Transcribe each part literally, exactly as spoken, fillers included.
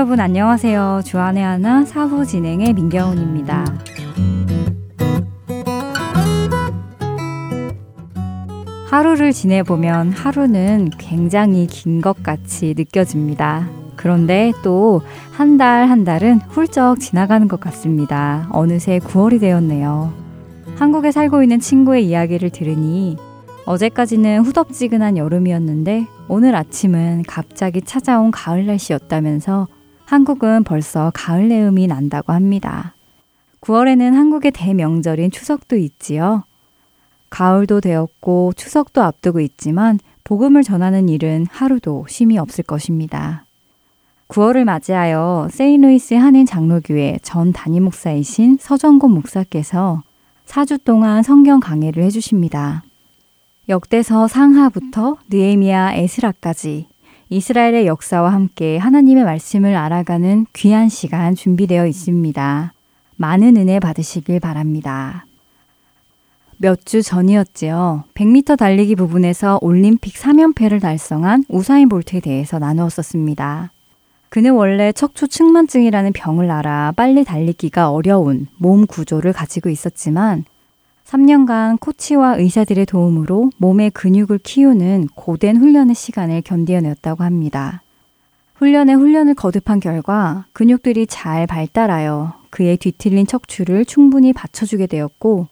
여러분 안녕하세요. 주안의 하나 사부 진행의 민경훈입니다. 하루를 지내보면 하루는 굉장히 긴 것 같이 느껴집니다. 그런데 또 한 달 한 달은 훌쩍 지나가는 것 같습니다. 어느새 구월이 되었네요. 한국에 살고 있는 친구의 이야기를 들으니 어제까지는 후덥지근한 여름이었는데 오늘 아침은 갑자기 찾아온 가을 날씨였다면서 한국은 벌써 가을 내음이 난다고 합니다. 구월에는 한국의 대명절인 추석도 있지요. 가을도 되었고 추석도 앞두고 있지만 복음을 전하는 일은 하루도 쉼이 없을 것입니다. 구월을 맞이하여 세인트루이스 한인 장로교회 전 담임 목사이신 서정곤 목사께서 사 주 동안 성경 강해를 해주십니다. 역대서 상하부터 느헤미야 에스라까지 이스라엘의 역사와 함께 하나님의 말씀을 알아가는 귀한 시간 준비되어 있습니다. 많은 은혜 받으시길 바랍니다. 몇 주 전이었지요. 백 미터 달리기 부분에서 올림픽 삼 연패를 달성한 우사인 볼트에 대해서 나누었었습니다. 그는 원래 척추측만증이라는 병을 앓아 빨리 달리기가 어려운 몸 구조를 가지고 있었지만 삼 년간 코치와 의사들의 도움으로 몸의 근육을 키우는 고된 훈련의 시간을 견디어냈다고 합니다. 훈련에 훈련을 거듭한 결과 근육들이 잘 발달하여 그의 뒤틀린 척추를 충분히 받쳐주게 되었고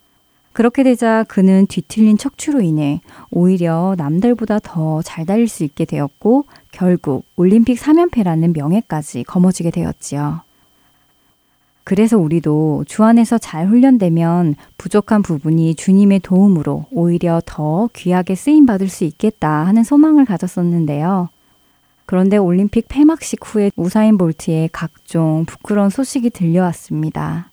그렇게 되자 그는 뒤틀린 척추로 인해 오히려 남들보다 더 잘 달릴 수 있게 되었고 결국 올림픽 삼 연패라는 명예까지 거머쥐게 되었지요. 그래서 우리도 주 안에서 잘 훈련되면 부족한 부분이 주님의 도움으로 오히려 더 귀하게 쓰임받을 수 있겠다 하는 소망을 가졌었는데요. 그런데 올림픽 폐막식 후에 우사인 볼트의 각종 부끄러운 소식이 들려왔습니다.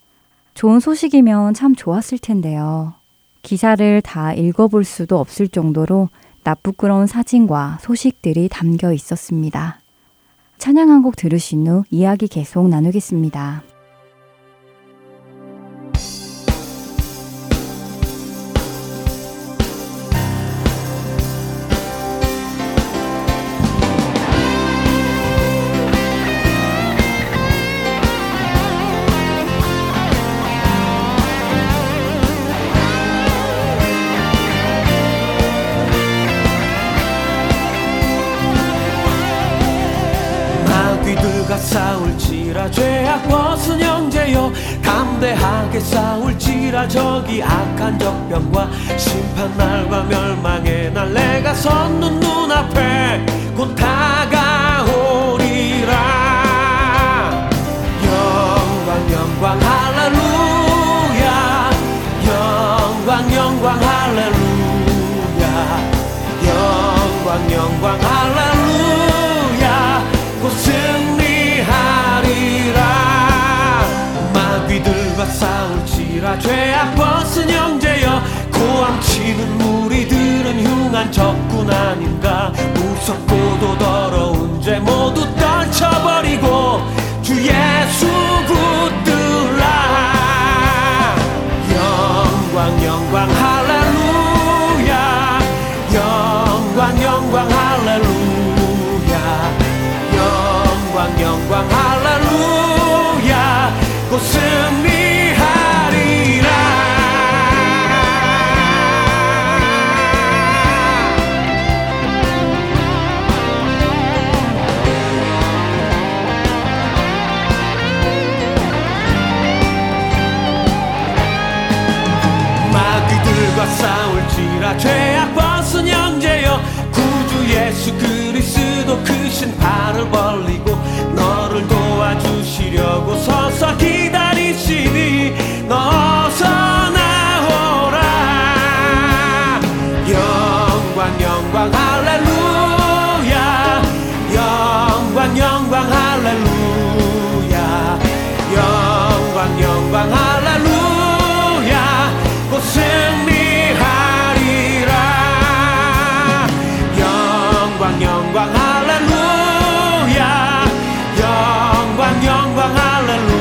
좋은 소식이면 참 좋았을 텐데요. 기사를 다 읽어볼 수도 없을 정도로 나쁘끄러운 사진과 소식들이 담겨 있었습니다. 찬양 한 곡 들으신 후 이야기 계속 나누겠습니다. 싸울지라 죄악 벗은 형제여 담대하게 싸울지라 저기 악한 적병과 심판날과 멸망의 날 내가 섰는 눈앞에 곧 다가오리라. 영광 영광 할렐루야 영광 영광 할렐루야 영광 영광 할렐루야 곧 승리 이들과 싸울지라 죄악 벗은 형제여 고함치는 무리들은 흉한 적군 아닌가 무섭고도 더러운 죄 모두 떨쳐버리고 주 예수 붙들라. 영광 영광 할렐루야 영광 영광 할렐루야 영광 영광 할렐루야 승리하리라. 마귀들과 싸울지라 죄악 벗은 형제여 구주 예수 그리스도 그 신발을 벌리고 너를 도와주시려고 서서 기도하라. 너 어서 나오라. 영광 영광 할렐루야 영광 영광 할렐루야 영광 영광 할렐루야 곧 승리하리라. 영광 영광 할렐루야 영광 영광 할렐루야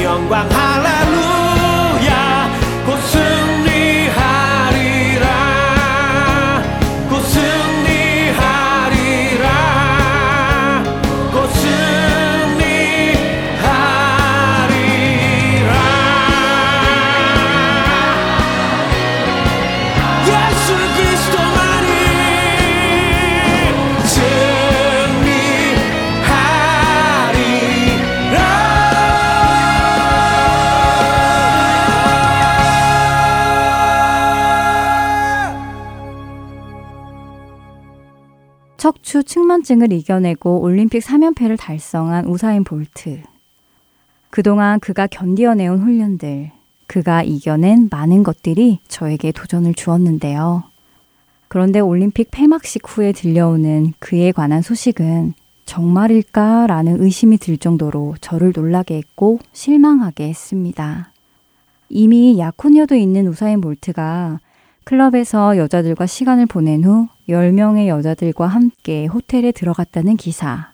영광 할렐루야 곧 승리하리라 곧 승리하리라 척추 측만증을 이겨내고 올림픽 삼 연패를 달성한 우사인 볼트. 그동안 그가 견디어내온 훈련들, 그가 이겨낸 많은 것들이 저에게 도전을 주었는데요. 그런데 올림픽 폐막식 후에 들려오는 그에 관한 소식은 정말일까라는 의심이 들 정도로 저를 놀라게 했고 실망하게 했습니다. 이미 약혼녀도 있는 우사인 볼트가 클럽에서 여자들과 시간을 보낸 후 열 명의 여자들과 함께 호텔에 들어갔다는 기사,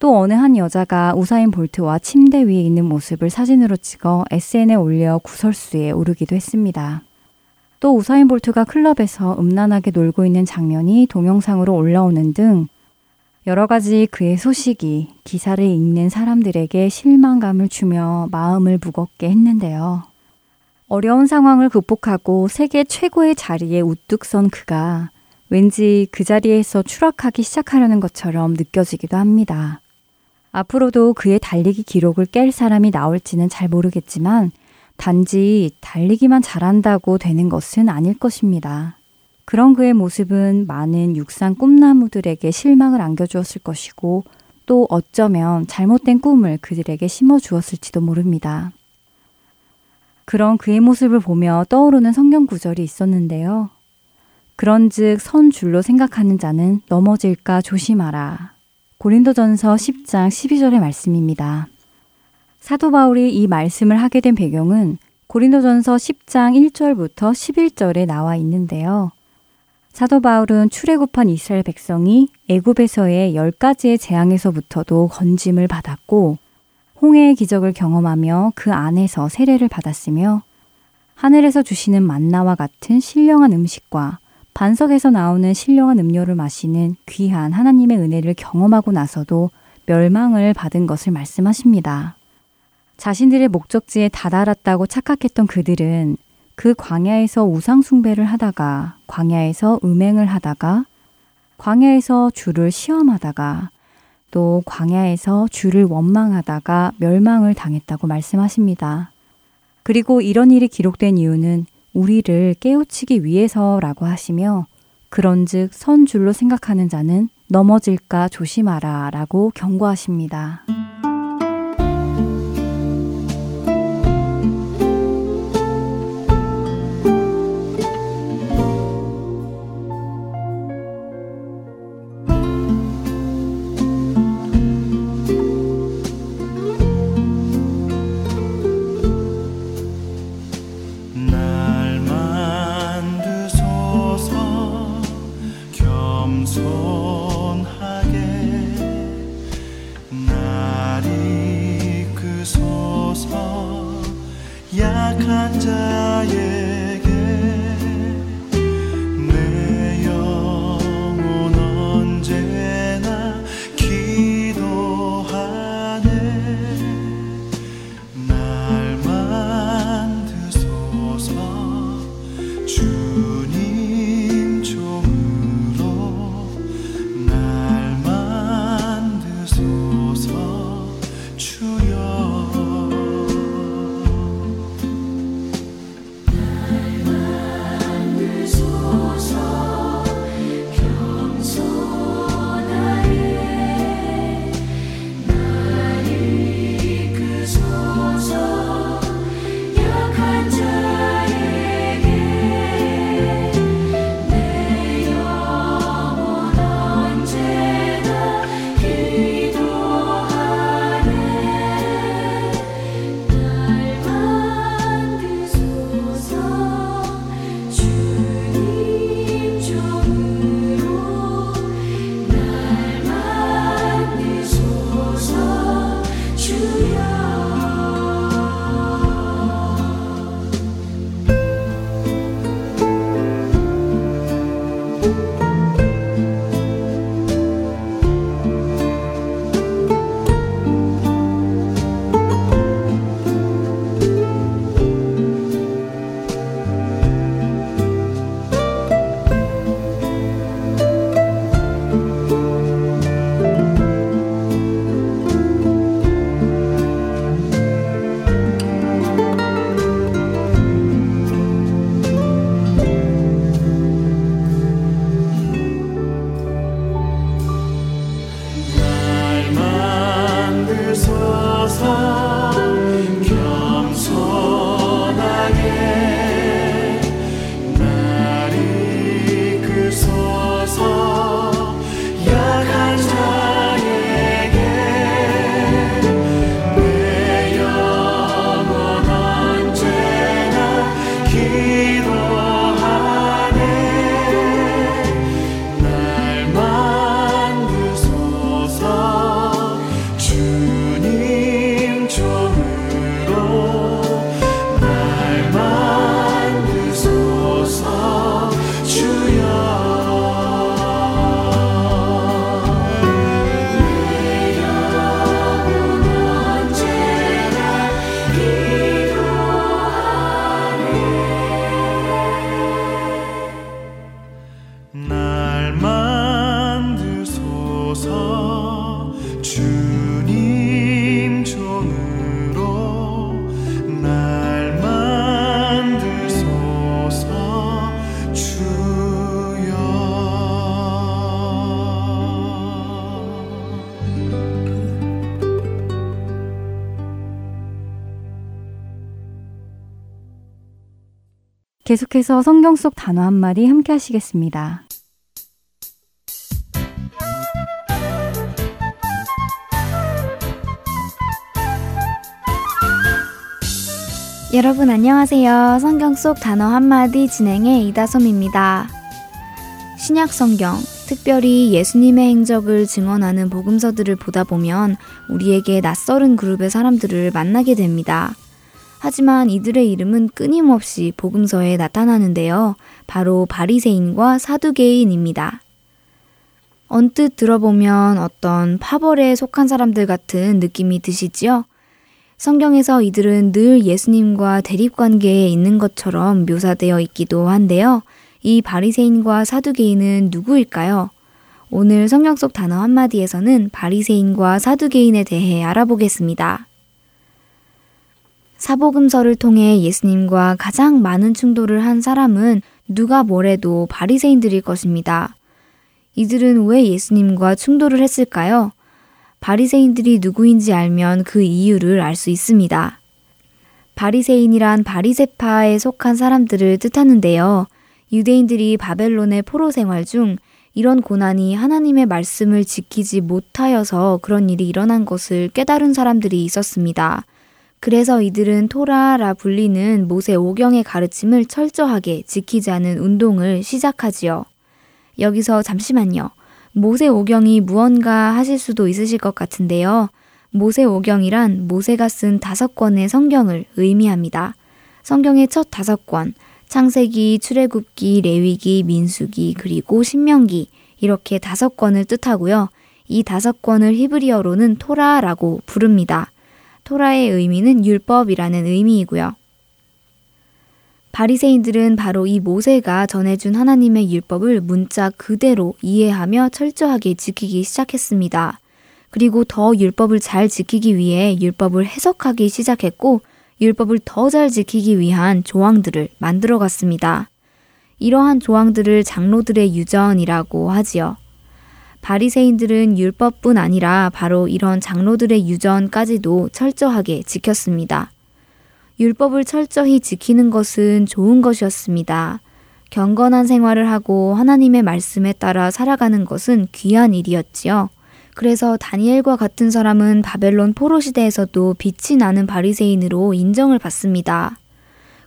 또 어느 한 여자가 우사인 볼트와 침대 위에 있는 모습을 사진으로 찍어 에스엔에 올려 구설수에 오르기도 했습니다. 또 우사인 볼트가 클럽에서 음란하게 놀고 있는 장면이 동영상으로 올라오는 등 여러 가지 그의 소식이 기사를 읽는 사람들에게 실망감을 주며 마음을 무겁게 했는데요. 어려운 상황을 극복하고 세계 최고의 자리에 우뚝 선 그가 왠지 그 자리에서 추락하기 시작하려는 것처럼 느껴지기도 합니다. 앞으로도 그의 달리기 기록을 깰 사람이 나올지는 잘 모르겠지만 단지 달리기만 잘한다고 되는 것은 아닐 것입니다. 그런 그의 모습은 많은 육상 꿈나무들에게 실망을 안겨주었을 것이고 또 어쩌면 잘못된 꿈을 그들에게 심어주었을지도 모릅니다. 그런 그의 모습을 보며 떠오르는 성경 구절이 있었는데요. 그런즉 선 줄로 생각하는 자는 넘어질까 조심하라. 고린도전서 십 장 십이 절의 말씀입니다. 사도 바울이 이 말씀을 하게 된 배경은 고린도전서 십 장 일 절부터 십일 절에 나와 있는데요. 사도 바울은 출애굽한 이스라엘 백성이 애굽에서의 열 가지의 재앙에서부터도 건짐을 받았고 홍해의 기적을 경험하며 그 안에서 세례를 받았으며 하늘에서 주시는 만나와 같은 신령한 음식과 반석에서 나오는 신령한 음료를 마시는 귀한 하나님의 은혜를 경험하고 나서도 멸망을 받은 것을 말씀하십니다. 자신들의 목적지에 다다랐다고 착각했던 그들은 그 광야에서 우상 숭배를 하다가, 광야에서 음행을 하다가, 광야에서 주를 시험하다가, 또 광야에서 주를 원망하다가 멸망을 당했다고 말씀하십니다. 그리고 이런 일이 기록된 이유는 우리를 깨우치기 위해서라고 하시며 그런즉 선 줄로 생각하는 자는 넘어질까 조심하라 라고 경고하십니다. 계속해서 성경 속 단어 한 마디 함께 하시겠습니다. 여러분 안녕하세요. 성경 속 단어 한마디 진행의 이다솜입니다. 신약 성경, 특별히 예수님의 행적을 증언하는 복음서들을 보다 보면 우리에게 낯설은 그룹의 사람들을 만나게 됩니다. 하지만 이들의 이름은 끊임없이 복음서에 나타나는데요. 바로 바리새인과 사두개인입니다. 언뜻 들어보면 어떤 파벌에 속한 사람들 같은 느낌이 드시지요? 성경에서 이들은 늘 예수님과 대립관계에 있는 것처럼 묘사되어 있기도 한데요. 이 바리새인과 사두개인은 누구일까요? 오늘 성경 속 단어 한마디에서는 바리새인과 사두개인에 대해 알아보겠습니다. 사복음서를 통해 예수님과 가장 많은 충돌을 한 사람은 누가 뭐래도 바리새인들일 것입니다. 이들은 왜 예수님과 충돌을 했을까요? 바리새인들이 누구인지 알면 그 이유를 알 수 있습니다. 바리새인이란 바리새파에 속한 사람들을 뜻하는데요. 유대인들이 바벨론의 포로 생활 중 이런 고난이 하나님의 말씀을 지키지 못하여서 그런 일이 일어난 것을 깨달은 사람들이 있었습니다. 그래서 이들은 토라라 불리는 모세 오경의 가르침을 철저하게 지키지 않은 운동을 시작하지요. 여기서 잠시만요. 모세 오경이 무언가 하실 수도 있으실 것 같은데요. 모세 오경이란 모세가 쓴 다섯 권의 성경을 의미합니다. 성경의 첫 다섯 권, 창세기, 출애굽기, 레위기, 민수기, 그리고 신명기 이렇게 다섯 권을 뜻하고요. 이 다섯 권을 히브리어로는 토라라고 부릅니다. 토라의 의미는 율법이라는 의미이고요. 바리새인들은 바로 이 모세가 전해준 하나님의 율법을 문자 그대로 이해하며 철저하게 지키기 시작했습니다. 그리고 더 율법을 잘 지키기 위해 율법을 해석하기 시작했고 율법을 더 잘 지키기 위한 조항들을 만들어갔습니다. 이러한 조항들을 장로들의 유전이라고 하지요. 바리새인들은 율법뿐 아니라 바로 이런 장로들의 유전까지도 철저하게 지켰습니다. 율법을 철저히 지키는 것은 좋은 것이었습니다. 경건한 생활을 하고 하나님의 말씀에 따라 살아가는 것은 귀한 일이었지요. 그래서 다니엘과 같은 사람은 바벨론 포로 시대에서도 빛이 나는 바리새인으로 인정을 받습니다.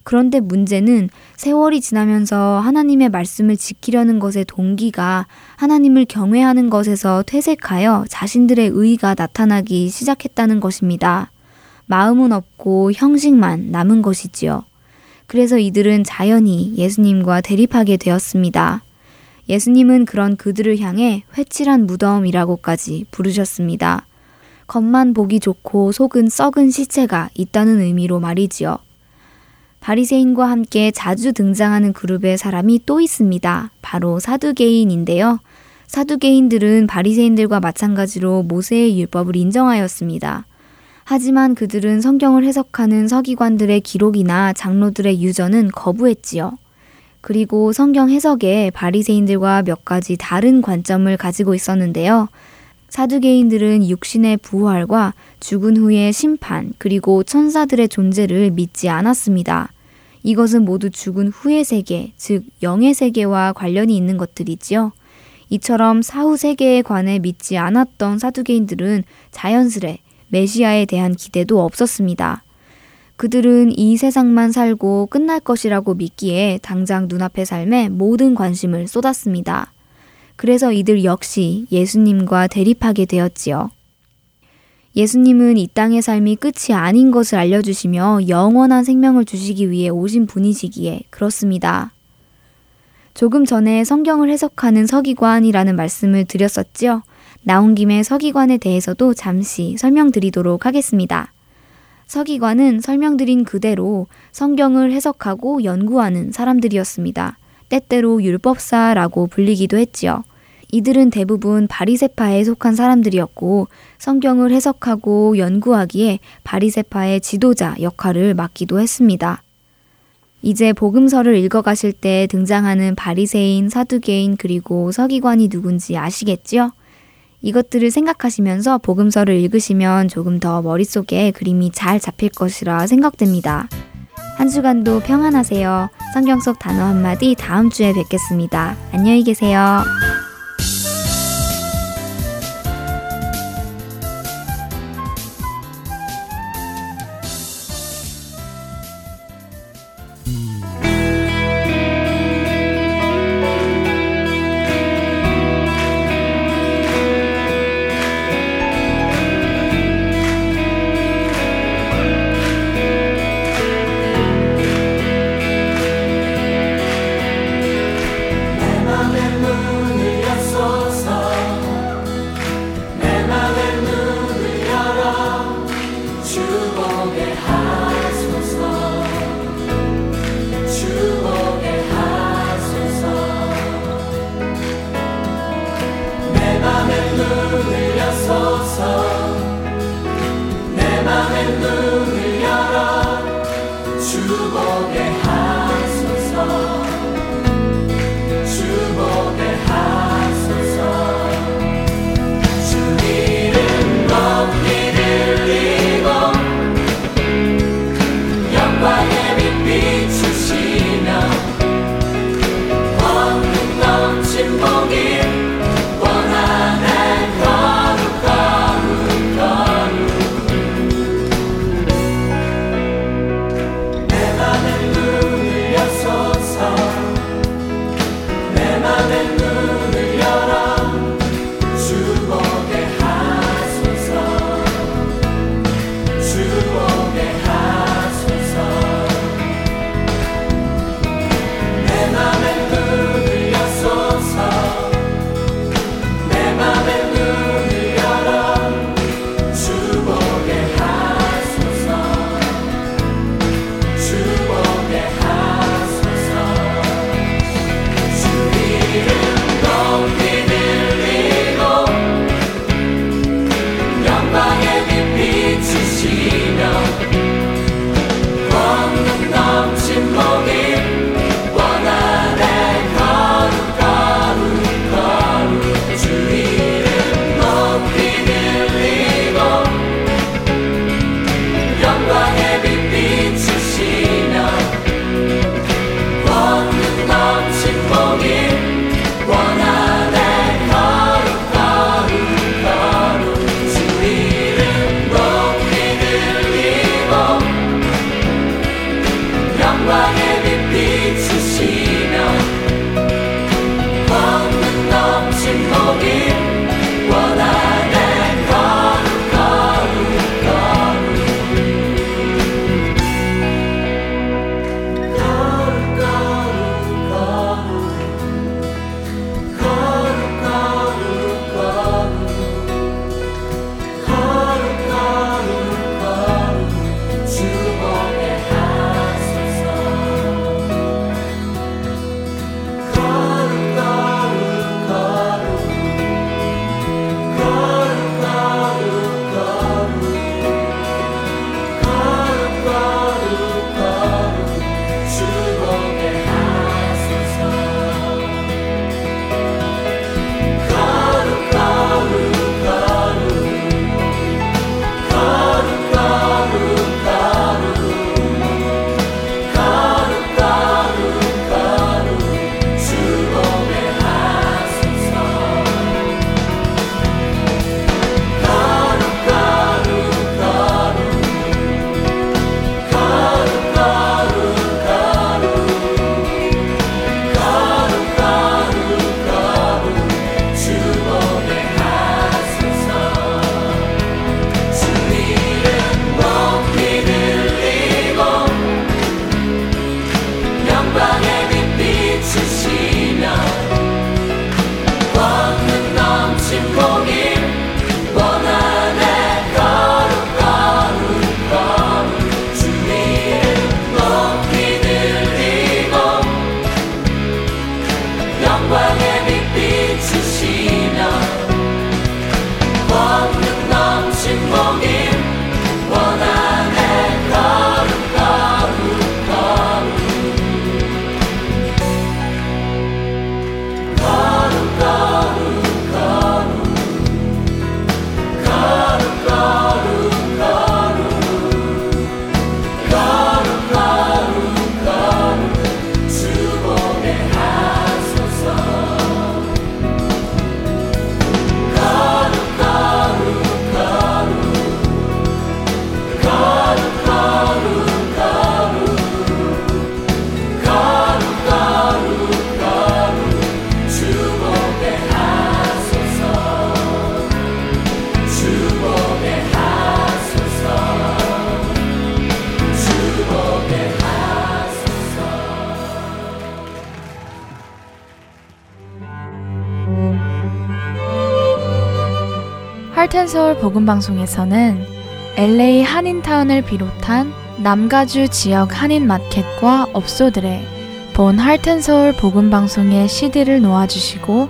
그런데 문제는 세월이 지나면서 하나님의 말씀을 지키려는 것의 동기가 하나님을 경외하는 것에서 퇴색하여 자신들의 의의가 나타나기 시작했다는 것입니다. 마음은 없고 형식만 남은 것이지요. 그래서 이들은 자연히 예수님과 대립하게 되었습니다. 예수님은 그런 그들을 향해 회칠한 무덤이라고까지 부르셨습니다. 겉만 보기 좋고 속은 썩은 시체가 있다는 의미로 말이지요. 바리새인과 함께 자주 등장하는 그룹의 사람이 또 있습니다. 바로 사두개인인데요. 사두개인들은 바리새인들과 마찬가지로 모세의 율법을 인정하였습니다. 하지만 그들은 성경을 해석하는 서기관들의 기록이나 장로들의 유전은 거부했지요. 그리고 성경 해석에 바리새인들과 몇 가지 다른 관점을 가지고 있었는데요. 사두개인들은 육신의 부활과 죽은 후의 심판 그리고 천사들의 존재를 믿지 않았습니다. 이것은 모두 죽은 후의 세계, 즉 영의 세계와 관련이 있는 것들이지요. 이처럼 사후 세계에 관해 믿지 않았던 사두개인들은 자연스레 메시아에 대한 기대도 없었습니다. 그들은 이 세상만 살고 끝날 것이라고 믿기에 당장 눈앞의 삶에 모든 관심을 쏟았습니다. 그래서 이들 역시 예수님과 대립하게 되었지요. 예수님은 이 땅의 삶이 끝이 아닌 것을 알려주시며 영원한 생명을 주시기 위해 오신 분이시기에 그렇습니다. 조금 전에 성경을 해석하는 서기관이라는 말씀을 드렸었지요. 나온 김에 서기관에 대해서도 잠시 설명드리도록 하겠습니다. 서기관은 설명드린 그대로 성경을 해석하고 연구하는 사람들이었습니다. 때때로 율법사라고 불리기도 했지요. 이들은 대부분 바리새파에 속한 사람들이었고 성경을 해석하고 연구하기에 바리새파의 지도자 역할을 맡기도 했습니다. 이제 복음서를 읽어가실 때 등장하는 바리새인, 사두개인 그리고 서기관이 누군지 아시겠지요? 이것들을 생각하시면서 복음서를 읽으시면 조금 더 머릿속에 그림이 잘 잡힐 것이라 생각됩니다. 한 주간도 평안하세요. 성경 속 단어 한마디 다음 주에 뵙겠습니다. 안녕히 계세요. 하트앤서울 복음방송에서는 엘에이 한인타운을 비롯한 남가주 지역 한인 마켓과 업소들에 본 하트앤서울 복음방송의 씨디를 놓아주시고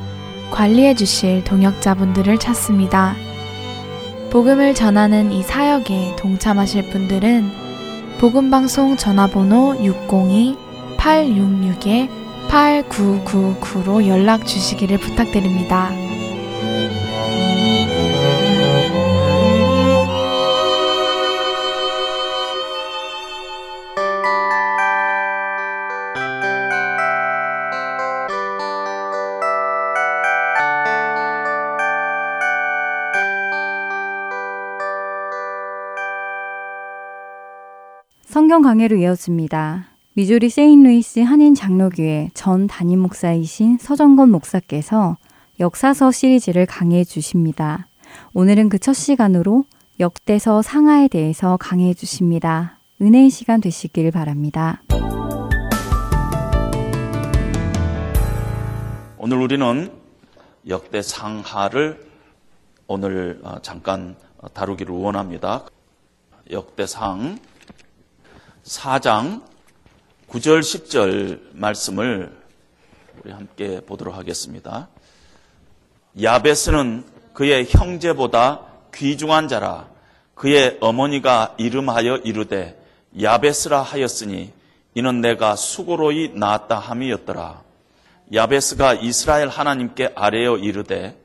관리해주실 동역자분들을 찾습니다. 복음을 전하는 이 사역에 동참하실 분들은 복음방송 전화번호 육공이 팔육육 팔구구구로 연락 주시기를 부탁드립니다. 성경 강해로 이어집니다. 미주리 세인트루이스 한인 장로교회 전 담임 목사이신 서정곤 목사께서 역사서 시리즈를 강해해 주십니다. 오늘은 그 첫 시간으로 역대서 상하에 대해서 강해해 주십니다. 은혜의 시간 되시길 바랍니다. 오늘 우리는 역대 상하를 오늘 잠깐 다루기를 원합니다. 역대상 사 장 구 절, 십 절 말씀을 우리 함께 보도록 하겠습니다. 야베스는 그의 형제보다 귀중한 자라 그의 어머니가 이름하여 이르되 야베스라 하였으니 이는 내가 수고로이 낳았다 함이었더라. 야베스가 이스라엘 하나님께 아뢰어 이르되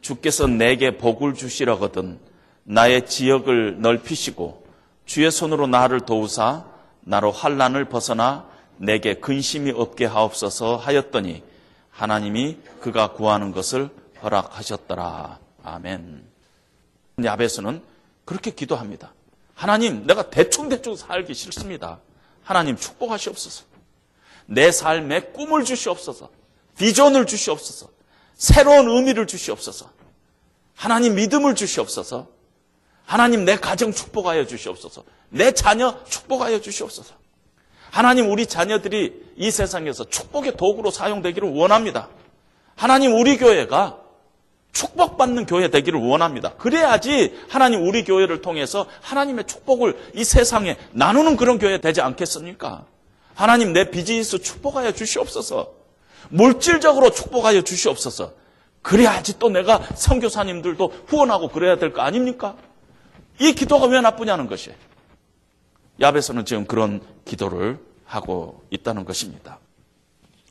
주께서 내게 복을 주시려거든 나의 지역을 넓히시고 주의 손으로 나를 도우사 나로 환난을 벗어나 내게 근심이 없게 하옵소서 하였더니 하나님이 그가 구하는 것을 허락하셨더라. 아멘. 야베스는 그렇게 기도합니다. 하나님, 내가 대충대충 살기 싫습니다. 하나님 축복하시옵소서. 내 삶에 꿈을 주시옵소서. 비전을 주시옵소서. 새로운 의미를 주시옵소서. 하나님 믿음을 주시옵소서. 하나님 내 가정 축복하여 주시옵소서. 내 자녀 축복하여 주시옵소서. 하나님 우리 자녀들이 이 세상에서 축복의 도구로 사용되기를 원합니다. 하나님 우리 교회가 축복받는 교회 되기를 원합니다. 그래야지 하나님 우리 교회를 통해서 하나님의 축복을 이 세상에 나누는 그런 교회 되지 않겠습니까? 하나님 내 비즈니스 축복하여 주시옵소서. 물질적으로 축복하여 주시옵소서. 그래야지 또 내가 선교사님들도 후원하고 그래야 될 거 아닙니까? 이 기도가 왜 나쁘냐는 것이 야베스는 지금 그런 기도를 하고 있다는 것입니다.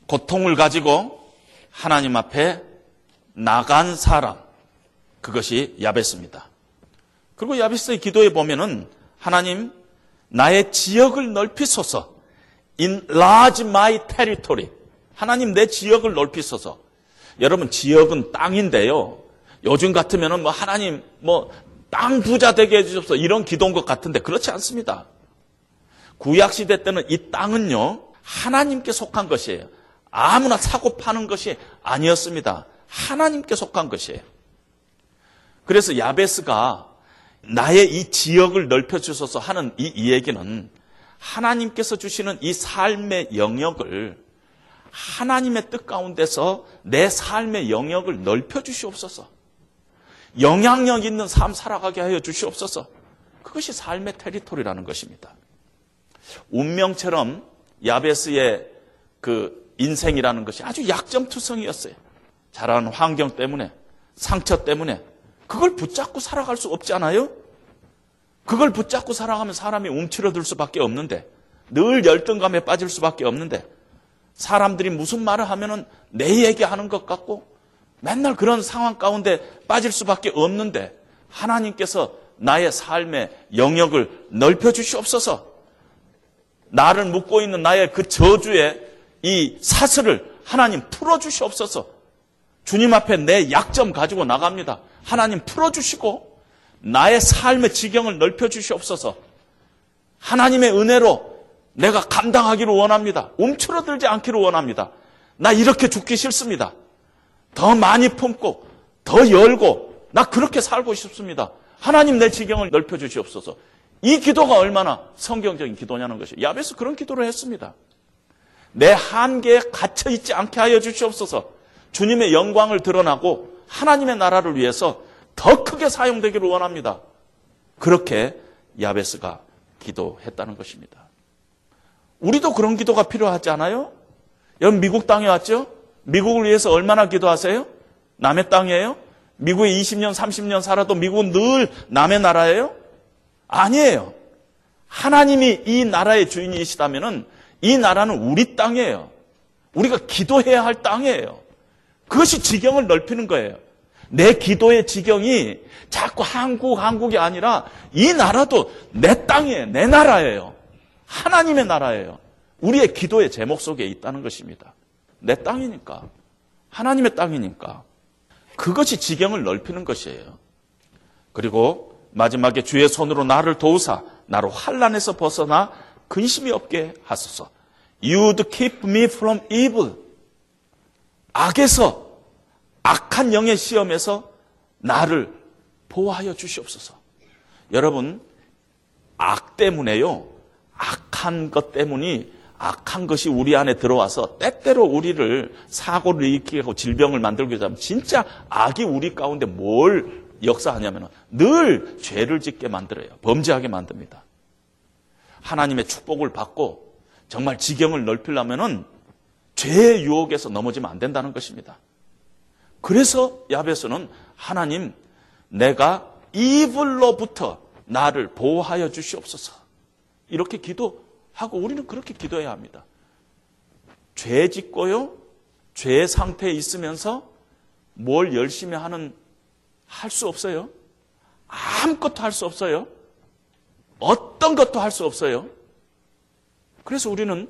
고통을 가지고 하나님 앞에 나간 사람, 그것이 야베스입니다. 그리고 야베스의 기도에 보면은 하나님 나의 지역을 넓히소서, enlarge my territory. 하나님 내 지역을 넓히소서. 여러분 지역은 땅인데요. 요즘 같으면은 뭐 하나님 뭐 땅 부자 되게 해주십시오 이런 기도인 것 같은데 그렇지 않습니다. 구약시대 때는 이 땅은요 하나님께 속한 것이에요. 아무나 사고 파는 것이 아니었습니다. 하나님께 속한 것이에요. 그래서 야베스가 나의 이 지역을 넓혀주소서 하는 이 이야기는 하나님께서 주시는 이 삶의 영역을 하나님의 뜻 가운데서 내 삶의 영역을 넓혀주시옵소서. 영향력 있는 삶 살아가게 하여 주시옵소서. 그것이 삶의 테리토리라는 것입니다. 운명처럼 야베스의 그 인생이라는 것이 아주 약점투성이었어요. 자라는 환경 때문에, 상처 때문에 그걸 붙잡고 살아갈 수 없지 않아요? 그걸 붙잡고 살아가면 사람이 움츠러들 수밖에 없는데, 늘 열등감에 빠질 수밖에 없는데, 사람들이 무슨 말을 하면은 내 얘기하는 것 같고 맨날 그런 상황 가운데 빠질 수밖에 없는데 하나님께서 나의 삶의 영역을 넓혀주시옵소서. 나를 묶고 있는 나의 그 저주의 이 사슬을 하나님 풀어주시옵소서. 주님 앞에 내 약점 가지고 나갑니다. 하나님 풀어주시고 나의 삶의 지경을 넓혀주시옵소서. 하나님의 은혜로 내가 감당하기를 원합니다. 움츠러들지 않기를 원합니다. 나 이렇게 죽기 싫습니다. 더 많이 품고 더 열고 나 그렇게 살고 싶습니다. 하나님 내 지경을 넓혀주시옵소서. 이 기도가 얼마나 성경적인 기도냐는 것이에요. 야베스 그런 기도를 했습니다. 내 한계에 갇혀있지 않게 하여 주시옵소서. 주님의 영광을 드러나고 하나님의 나라를 위해서 더 크게 사용되기를 원합니다. 그렇게 야베스가 기도했다는 것입니다. 우리도 그런 기도가 필요하지 않아요? 여러분 미국 땅에 왔죠? 미국을 위해서 얼마나 기도하세요? 남의 땅이에요? 미국에 이십 년, 삼십 년 살아도 미국은 늘 남의 나라예요? 아니에요. 하나님이 이 나라의 주인이시다면 이 나라는 우리 땅이에요. 우리가 기도해야 할 땅이에요. 그것이 지경을 넓히는 거예요. 내 기도의 지경이 자꾸 한국, 한국이 아니라 이 나라도 내 땅이에요. 내 나라예요. 하나님의 나라예요. 우리의 기도의 제목 속에 있다는 것입니다. 내 땅이니까. 하나님의 땅이니까. 그것이 지경을 넓히는 것이에요. 그리고 마지막에 주의 손으로 나를 도우사 나로 환난에서 벗어나 근심이 없게 하소서. You would keep me from evil. 악에서, 악한 영의 시험에서 나를 보호하여 주시옵소서. 여러분, 악 때문에요. 악한 것 때문이 악한 것이 우리 안에 들어와서 때때로 우리를 사고를 일으키게 하고 질병을 만들게 하면 진짜 악이 우리 가운데 뭘 역사하냐면 늘 죄를 짓게 만들어요. 범죄하게 만듭니다. 하나님의 축복을 받고 정말 지경을 넓히려면 죄의 유혹에서 넘어지면 안 된다는 것입니다. 그래서 야베스는 하나님 내가 이블로부터 나를 보호하여 주시옵소서 이렇게 기도하고 우리는 그렇게 기도해야 합니다. 죄 짓고요. 죄의 상태에 있으면서 뭘 열심히 하는 할 수 없어요. 아무것도 할 수 없어요. 어떤 것도 할 수 없어요. 그래서 우리는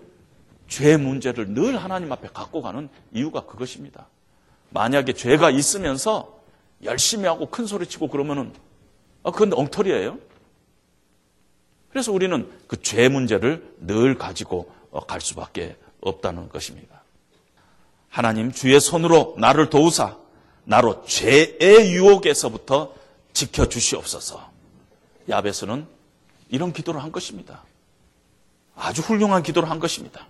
죄 문제를 늘 하나님 앞에 갖고 가는 이유가 그것입니다. 만약에 죄가 있으면서 열심히 하고 큰 소리치고 그러면은 아, 그건 엉터리예요. 그래서 우리는 그 죄 문제를 늘 가지고 갈 수밖에 없다는 것입니다. 하나님 주의 손으로 나를 도우사 나로 죄의 유혹에서부터 지켜주시옵소서. 야베스는 이런 기도를 한 것입니다. 아주 훌륭한 기도를 한 것입니다.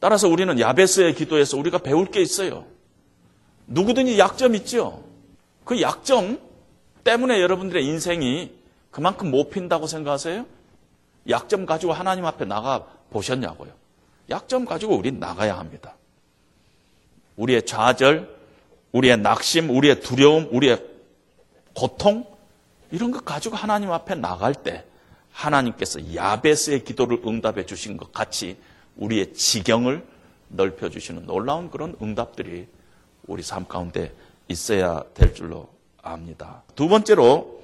따라서 우리는 야베스의 기도에서 우리가 배울 게 있어요. 누구든지 약점 있죠? 그 약점 때문에 여러분들의 인생이 그만큼 못 핀다고 생각하세요? 약점 가지고 하나님 앞에 나가 보셨냐고요. 약점 가지고 우린 나가야 합니다. 우리의 좌절, 우리의 낙심, 우리의 두려움, 우리의 고통 이런 것 가지고 하나님 앞에 나갈 때 하나님께서 야베스의 기도를 응답해 주신 것 같이 우리의 지경을 넓혀주시는 놀라운 그런 응답들이 우리 삶 가운데 있어야 될 줄로 압니다. 두 번째로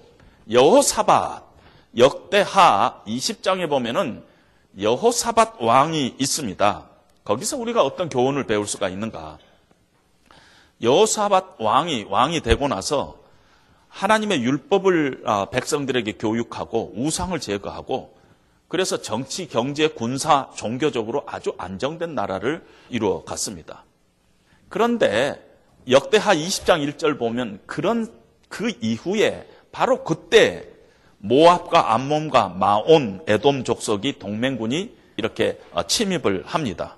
여호사밧 역대하 이십 장에 보면은 여호사밧 왕이 있습니다. 거기서 우리가 어떤 교훈을 배울 수가 있는가? 여호사밧 왕이 왕이 되고 나서 하나님의 율법을 백성들에게 교육하고 우상을 제거하고 그래서 정치, 경제, 군사, 종교적으로 아주 안정된 나라를 이루어 갔습니다. 그런데 역대하 이십 장 일 절 보면 그런 그 이후에 바로 그때 모압과 암몬과 마온, 에돔 족속이 동맹군이 이렇게 침입을 합니다.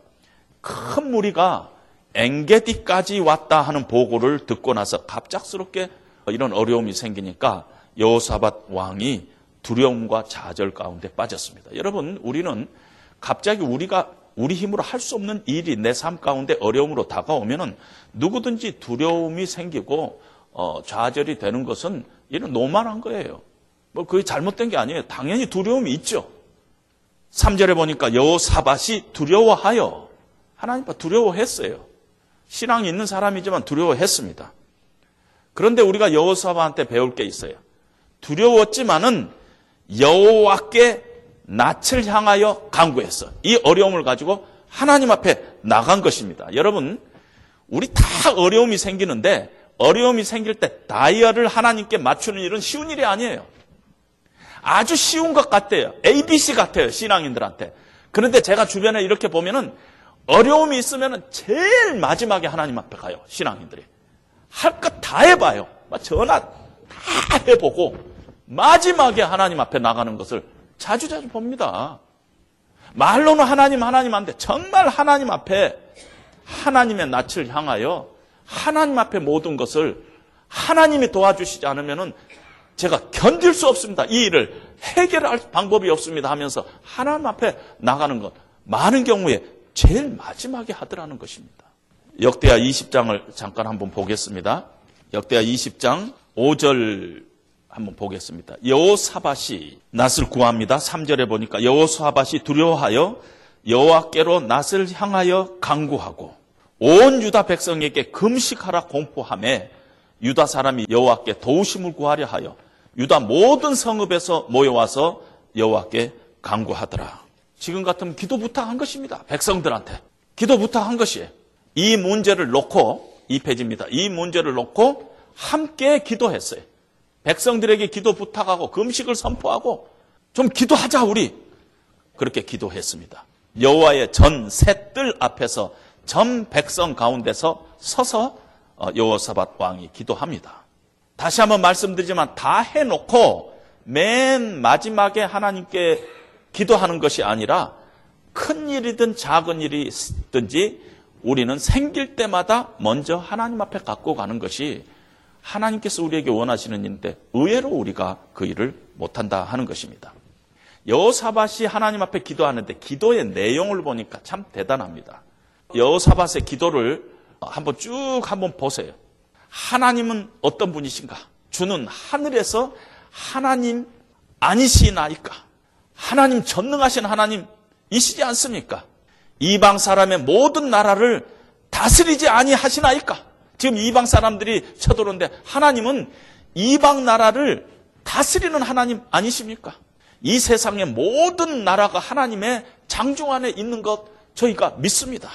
큰 무리가 엔게디까지 왔다 하는 보고를 듣고 나서 갑작스럽게 이런 어려움이 생기니까 여호사밧 왕이 두려움과 좌절 가운데 빠졌습니다. 여러분, 우리는 갑자기 우리가 우리 힘으로 할 수 없는 일이 내 삶 가운데 어려움으로 다가오면은 누구든지 두려움이 생기고 어, 좌절이 되는 것은 이런 노멀한 거예요. 뭐 그게 잘못된 게 아니에요. 당연히 두려움이 있죠. 삼 절에 보니까 여호사밧이 두려워하여 하나님 앞에 두려워했어요. 신앙이 있는 사람이지만 두려워했습니다. 그런데 우리가 여호사밧한테 배울 게 있어요. 두려웠지만은 여호와께 낯을 향하여 간구했어. 이 어려움을 가지고 하나님 앞에 나간 것입니다. 여러분, 우리 다 어려움이 생기는데 어려움이 생길 때 다이얼을 하나님께 맞추는 일은 쉬운 일이 아니에요. 아주 쉬운 것 같아요. 에이비씨 같아요, 신앙인들한테. 그런데 제가 주변에 이렇게 보면은 어려움이 있으면은 제일 마지막에 하나님 앞에 가요, 신앙인들이. 할 것 다 해봐요. 막 전화 다 해보고 마지막에 하나님 앞에 나가는 것을 자주자주 봅니다. 말로는 하나님 하나님 한데 정말 하나님 앞에 하나님의 낯을 향하여 하나님 앞에 모든 것을 하나님이 도와주시지 않으면은 제가 견딜 수 없습니다. 이 일을 해결할 방법이 없습니다 하면서 하나님 앞에 나가는 것, 많은 경우에 제일 마지막에 하더라는 것입니다. 역대하 이십 장을 잠깐 한번 보겠습니다. 역대하 이십 장 오 절 한번 보겠습니다. 여호사밧이 낫을 구합니다. 삼 절에 보니까 여호사밧이 두려워하여 여호와께로 낫을 향하여 간구하고 온 유다 백성에게 금식하라 공포하며 유다 사람이 여호와께 도우심을 구하려 하여 유다 모든 성읍에서 모여와서 여호와께 간구하더라. 지금 같으면 기도 부탁한 것입니다. 백성들한테 기도 부탁한 것이에요. 이 문제를 놓고 이 페이지입니다. 이 문제를 놓고 함께 기도했어요. 백성들에게 기도 부탁하고 금식을 선포하고 좀 기도하자 우리, 그렇게 기도했습니다. 여호와의 전 세 뜰 앞에서 전 백성 가운데서 서서 여호사밧 왕이 기도합니다. 다시 한번 말씀드리지만 다 해놓고 맨 마지막에 하나님께 기도하는 것이 아니라 큰 일이든 작은 일이든지 우리는 생길 때마다 먼저 하나님 앞에 갖고 가는 것이 하나님께서 우리에게 원하시는 일인데 의외로 우리가 그 일을 못한다 하는 것입니다. 여호사밧이 하나님 앞에 기도하는데 기도의 내용을 보니까 참 대단합니다. 여호사밧의 기도를 한번 쭉 한번 보세요. 하나님은 어떤 분이신가? 주는 하늘에서 하나님 아니시나이까? 하나님 전능하신 하나님이시지 않습니까? 이방 사람의 모든 나라를 다스리지 아니하시나이까? 지금 이방 사람들이 쳐들어오는데 하나님은 이방 나라를 다스리는 하나님 아니십니까? 이 세상의 모든 나라가 하나님의 장중 안에 있는 것 저희가 믿습니다.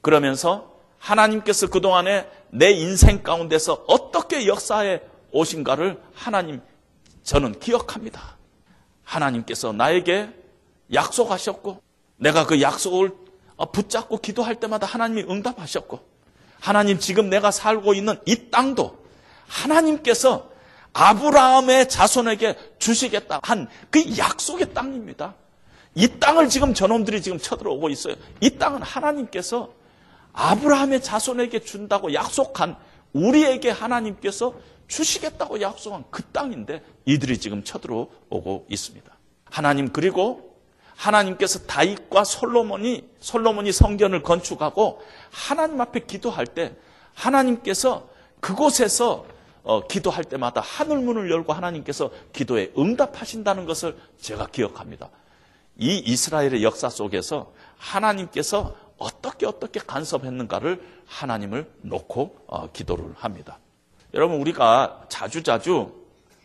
그러면서 하나님께서 그동안에 내 인생 가운데서 어떻게 역사해 오신가를 하나님, 저는 기억합니다. 하나님께서 나에게 약속하셨고 내가 그 약속을 붙잡고 기도할 때마다 하나님이 응답하셨고, 하나님 지금 내가 살고 있는 이 땅도 하나님께서 아브라함의 자손에게 주시겠다 한 그 약속의 땅입니다. 이 땅을 지금 저놈들이 지금 쳐들어오고 있어요. 이 땅은 하나님께서 아브라함의 자손에게 준다고 약속한, 우리에게 하나님께서 주시겠다고 약속한 그 땅인데 이들이 지금 쳐들어오고 있습니다. 하나님, 그리고 하나님께서 다윗과 솔로몬이 솔로몬이 성전을 건축하고 하나님 앞에 기도할 때 하나님께서 그곳에서 어, 기도할 때마다 하늘문을 열고 하나님께서 기도에 응답하신다는 것을 제가 기억합니다. 이 이스라엘의 역사 속에서 하나님께서 어떻게 어떻게 간섭했는가를 하나님을 놓고 어, 기도를 합니다. 여러분, 우리가 자주자주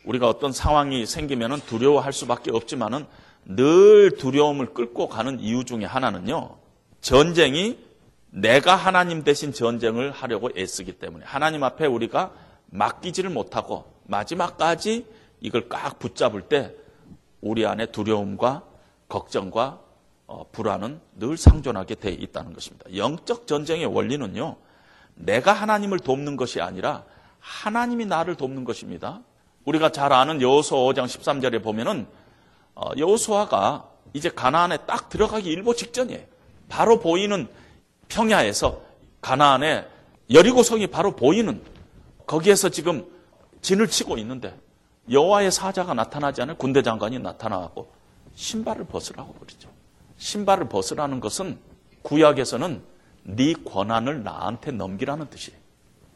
우리가 어떤 상황이 생기면 두려워할 수밖에 없지만은 늘 두려움을 끌고 가는 이유 중에 하나는요, 전쟁이 내가 하나님 대신 전쟁을 하려고 애쓰기 때문에 하나님 앞에 우리가 맡기지를 못하고 마지막까지 이걸 꽉 붙잡을 때 우리 안에 두려움과 걱정과 불안은 늘 상존하게 돼 있다는 것입니다. 영적 전쟁의 원리는요, 내가 하나님을 돕는 것이 아니라 하나님이 나를 돕는 것입니다. 우리가 잘 아는 여호수아 오 장 십삼 절에 보면은 여호수아가 이제 가나안에 딱 들어가기 일보 직전이에요. 바로 보이는 평야에서 가나안에 여리고성이 바로 보이는 거기에서 지금 진을 치고 있는데 여호와의 사자가 나타나지 않아요. 군대 장관이 나타나고 신발을 벗으라고 그러죠. 신발을 벗으라는 것은 구약에서는 네 권한을 나한테 넘기라는 뜻이에요.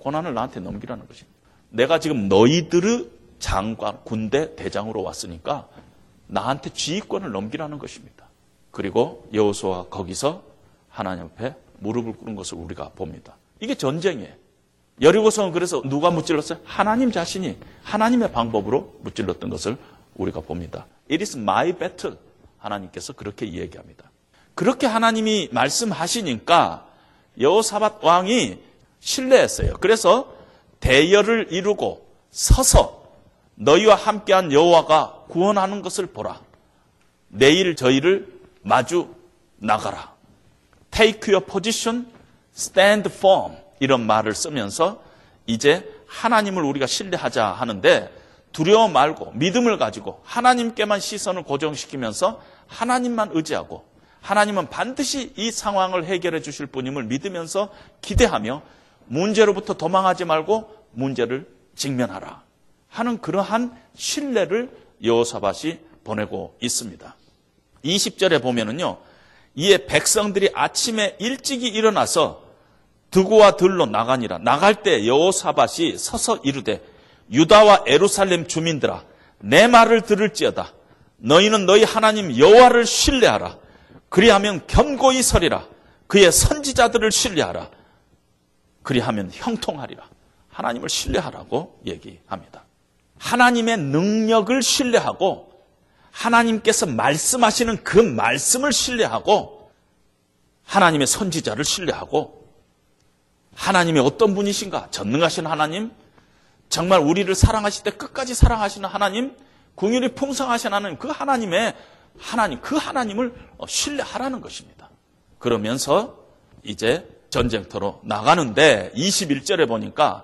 권한을 나한테 넘기라는 것입니다. 내가 지금 너희들의 장관, 군대 대장으로 왔으니까 나한테 지휘권을 넘기라는 것입니다. 그리고 여호수아가 거기서 하나님 앞에 무릎을 꿇은 것을 우리가 봅니다. 이게 전쟁이에요. 여리고성은 그래서 누가 무찔렀어요? 하나님 자신이 하나님의 방법으로 무찔렀던 것을 우리가 봅니다. It is my battle. 하나님께서 그렇게 이야기합니다. 그렇게 하나님이 말씀하시니까 여호사밧 왕이 신뢰했어요. 그래서 대열을 이루고 서서 너희와 함께한 여호와가 구원하는 것을 보라. 내일 저희를 마주 나가라. Take your position, stand firm. 이런 말을 쓰면서 이제 하나님을 우리가 신뢰하자 하는데 두려워 말고 믿음을 가지고 하나님께만 시선을 고정시키면서 하나님만 의지하고 하나님은 반드시 이 상황을 해결해 주실 분임을 믿으면서 기대하며 문제로부터 도망하지 말고 문제를 직면하라 하는 그러한 신뢰를 여호사밧이 보내고 있습니다. 이십 절에 보면은요, 이에 백성들이 아침에 일찍이 일어나서 드고와 들로 나가니라. 나갈 때 여호사밧이 서서 이르되, 유다와 예루살렘 주민들아, 내 말을 들을지어다. 너희는 너희 하나님 여호와를 신뢰하라. 그리하면 견고히 서리라. 그의 선지자들을 신뢰하라. 그리하면 형통하리라. 하나님을 신뢰하라고 얘기합니다. 하나님의 능력을 신뢰하고, 하나님께서 말씀하시는 그 말씀을 신뢰하고, 하나님의 선지자를 신뢰하고, 하나님의 어떤 분이신가? 전능하신 하나님, 정말 우리를 사랑하실 때 끝까지 사랑하시는 하나님, 긍휼이 풍성하신 하나님, 그 하나님의 하나님, 그 하나님을 신뢰하라는 것입니다. 그러면서 이제 전쟁터로 나가는데 이십일 절에 보니까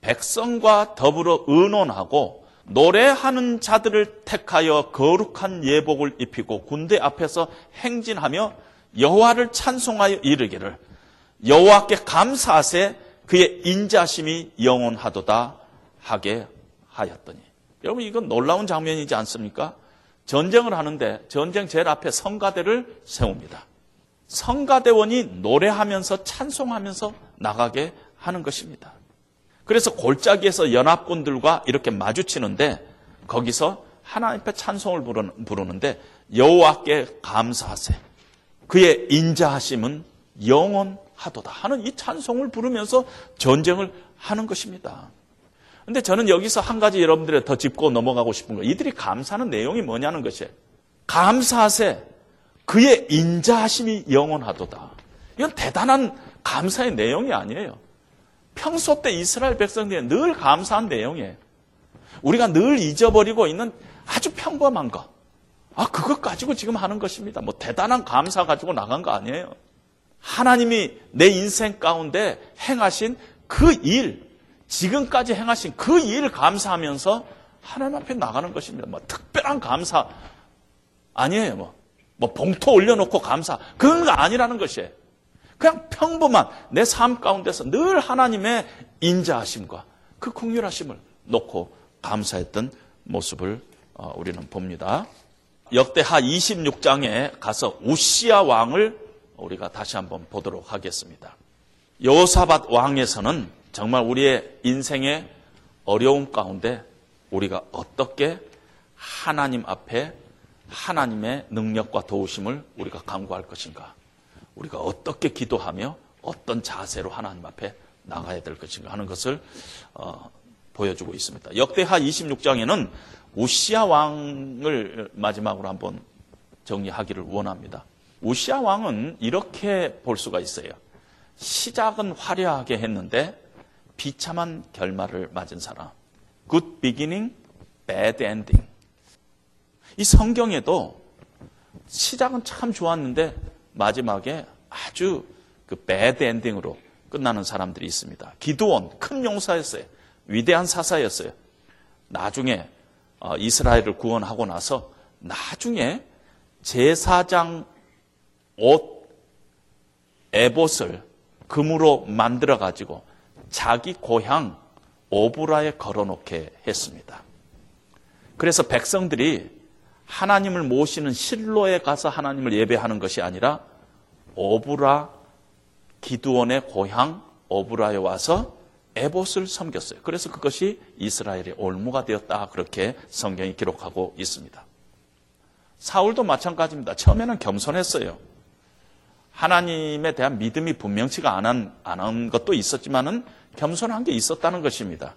백성과 더불어 의논하고 노래하는 자들을 택하여 거룩한 예복을 입히고 군대 앞에서 행진하며 여호와를 찬송하여 이르기를, 여호와께 감사하세 그의 인자심이 영원하도다 하게 하였더니. 여러분, 이건 놀라운 장면이지 않습니까? 전쟁을 하는데 전쟁 제일 앞에 성가대를 세웁니다. 성가대원이 노래하면서 찬송하면서 나가게 하는 것입니다. 그래서 골짜기에서 연합군들과 이렇게 마주치는데 거기서 하나님 앞에 찬송을 부르는데, 여호와께 감사하세 그의 인자하심은 영원하도다 하는 이 찬송을 부르면서 전쟁을 하는 것입니다. 근데 저는 여기서 한 가지 여러분들이 더 짚고 넘어가고 싶은 거, 이들이 감사하는 내용이 뭐냐는 것이에요. 감사하세 그의 인자하심이 영원하도다. 이건 대단한 감사의 내용이 아니에요. 평소 때 이스라엘 백성들이 늘 감사한 내용이에요. 우리가 늘 잊어버리고 있는 아주 평범한 것, 아 그것 가지고 지금 하는 것입니다. 뭐 대단한 감사 가지고 나간 거 아니에요. 하나님이 내 인생 가운데 행하신 그 일, 지금까지 행하신 그 일 감사하면서 하나님 앞에 나가는 것입니다. 뭐 특별한 감사 아니에요. 뭐 뭐 봉투 올려놓고 감사, 그런 거 아니라는 것이에요. 그냥 평범한 내 삶 가운데서 늘 하나님의 인자하심과 그 긍휼하심을 놓고 감사했던 모습을 우리는 봅니다. 역대하 이십육 장에 가서 웃시야 왕을 우리가 다시 한번 보도록 하겠습니다. 여호사밧 왕에서는 정말 우리의 인생의 어려움 가운데 우리가 어떻게 하나님 앞에 하나님의 능력과 도우심을 우리가 간구할 것인가, 우리가 어떻게 기도하며 어떤 자세로 하나님 앞에 나가야 될 것인가 하는 것을 어, 보여주고 있습니다. 역대하 이십육 장에는 웃시야 왕을 마지막으로 한번 정리하기를 원합니다. 웃시야 왕은 이렇게 볼 수가 있어요. 시작은 화려하게 했는데 비참한 결말을 맞은 사람. Good beginning, bad ending. 이 성경에도 시작은 참 좋았는데 마지막에 아주 그 배드 엔딩으로 끝나는 사람들이 있습니다. 기드온, 큰 용사였어요. 위대한 사사였어요. 나중에 이스라엘을 구원하고 나서 나중에 제사장 옷, 에봇을 금으로 만들어가지고 자기 고향 오브라에 걸어놓게 했습니다. 그래서 백성들이 하나님을 모시는 실로에 가서 하나님을 예배하는 것이 아니라 오브라, 기드온의 고향 오브라에 와서 에봇을 섬겼어요. 그래서 그것이 이스라엘의 올무가 되었다, 그렇게 성경이 기록하고 있습니다. 사울도 마찬가지입니다. 처음에는 겸손했어요. 하나님에 대한 믿음이 분명치가 안 한 것도 있었지만은 겸손한 게 있었다는 것입니다.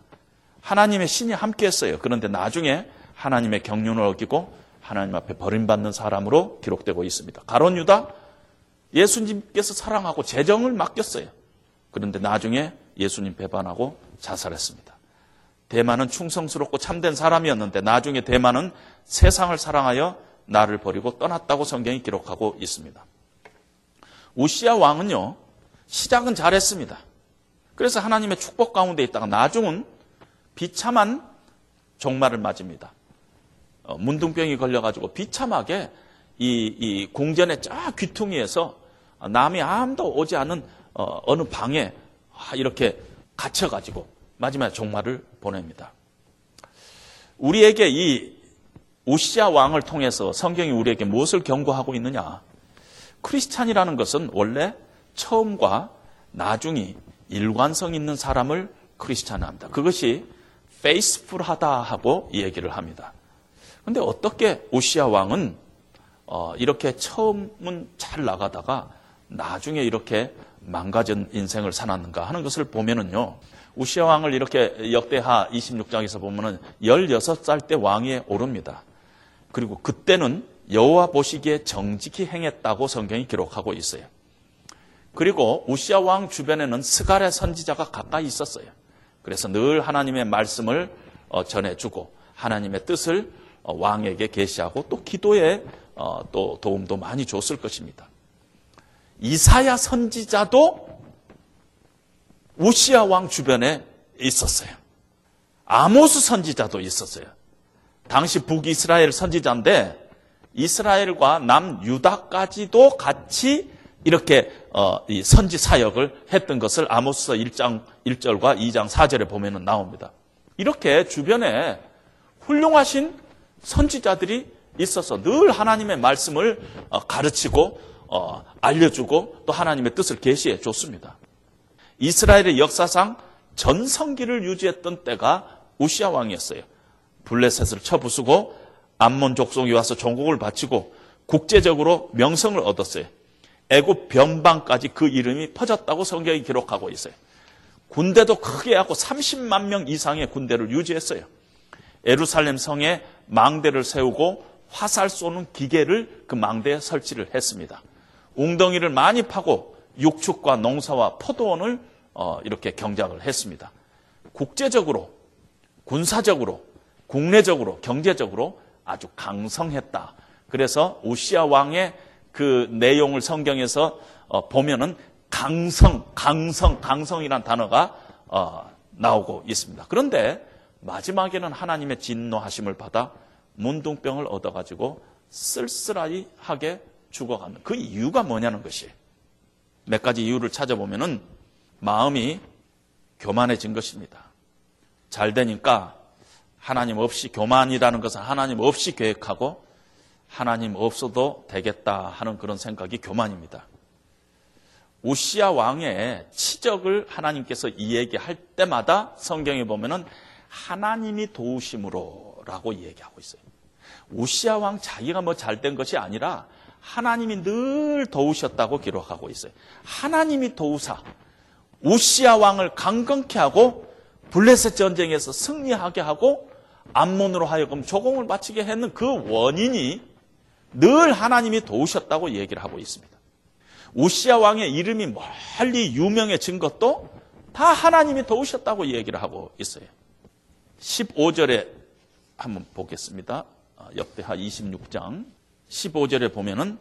하나님의 신이 함께했어요. 그런데 나중에 하나님의 경륜을 어기고 하나님 앞에 버림받는 사람으로 기록되고 있습니다. 가룟 유다, 예수님께서 사랑하고 재정을 맡겼어요. 그런데 나중에 예수님 배반하고 자살했습니다. 대만은 충성스럽고 참된 사람이었는데 나중에 대만은 세상을 사랑하여 나를 버리고 떠났다고 성경이 기록하고 있습니다. 웃시야 왕은요, 시작은 잘했습니다. 그래서 하나님의 축복 가운데 있다가 나중은 비참한 종말을 맞습니다. 문둥병이 걸려가지고 비참하게 이, 이 궁전의 쫙 귀퉁이에서 남이 아무도 오지 않은 어느 방에 이렇게 갇혀가지고 마지막 종말을 보냅니다. 우리에게 이 웃시야 왕을 통해서 성경이 우리에게 무엇을 경고하고 있느냐? 크리스찬이라는 것은 원래 처음과 나중이 일관성 있는 사람을 크리스찬합니다. 그것이 페이스풀하다 하고 이 얘기를 합니다. 그런데 어떻게 웃시야 왕은 이렇게 처음은 잘 나가다가 나중에 이렇게 망가진 인생을 살았는가 하는 것을 보면은요, 웃시야 왕을 이렇게 역대하 이십육 장에서 보면은 열여섯 살 때 왕위에 오릅니다. 그리고 그때는 여호와 보시기에 정직히 행했다고 성경이 기록하고 있어요. 그리고 웃시야 왕 주변에는 스가랴 선지자가 가까이 있었어요. 그래서 늘 하나님의 말씀을 전해주고 하나님의 뜻을 왕에게 계시하고 또 기도에 또 도움도 많이 줬을 것입니다. 이사야 선지자도 웃시야 왕 주변에 있었어요. 아모스 선지자도 있었어요. 당시 북이스라엘 선지자인데 이스라엘과 남유다까지도 같이 이렇게 선지 사역을 했던 것을 아모스서 일 장 일 절과 이 장 사 절에 보면 나옵니다. 이렇게 주변에 훌륭하신 선지자들이 있어서 늘 하나님의 말씀을 가르치고 알려주고 또 하나님의 뜻을 계시해 줬습니다. 이스라엘의 역사상 전성기를 유지했던 때가 웃시야 왕이었어요. 블레셋을 쳐부수고 암몬 족속이 와서 종국을 바치고 국제적으로 명성을 얻었어요. 애굽 변방까지 그 이름이 퍼졌다고 성경이 기록하고 있어요. 군대도 크게 하고 삼십만 명 이상의 군대를 유지했어요. 예루살렘 성에 망대를 세우고 화살 쏘는 기계를 그 망대에 설치를 했습니다. 웅덩이를 많이 파고 육축과 농사와 포도원을 이렇게 경작을 했습니다. 국제적으로, 군사적으로, 국내적으로, 경제적으로 아주 강성했다. 그래서 웃시야 왕의 그 내용을 성경에서 보면은 강성, 강성, 강성이란 단어가 나오고 있습니다. 그런데 마지막에는 하나님의 진노하심을 받아 문둥병을 얻어가지고 쓸쓸하게 죽어가는 그 이유가 뭐냐는 것이, 몇 가지 이유를 찾아보면은 마음이 교만해진 것입니다. 잘 되니까 하나님 없이, 교만이라는 것은 하나님 없이 계획하고 하나님 없어도 되겠다 하는 그런 생각이 교만입니다. 웃시야 왕의 치적을 하나님께서 이 얘기할 때마다 성경에 보면은 하나님이 도우심으로 라고 얘기하고 있어요. 웃시야 왕 자기가 뭐 잘된 것이 아니라 하나님이 늘 도우셨다고 기록하고 있어요. 하나님이 도우사 웃시야 왕을 강건케 하고 블레셋 전쟁에서 승리하게 하고 암몬으로 하여금 조공을 바치게 했는 그 원인이 늘 하나님이 도우셨다고 얘기를 하고 있습니다. 웃시야 왕의 이름이 멀리 유명해진 것도 다 하나님이 도우셨다고 얘기를 하고 있어요. 십오 절에 한번 보겠습니다. 역대하 이십육 장 십오 절에 보면은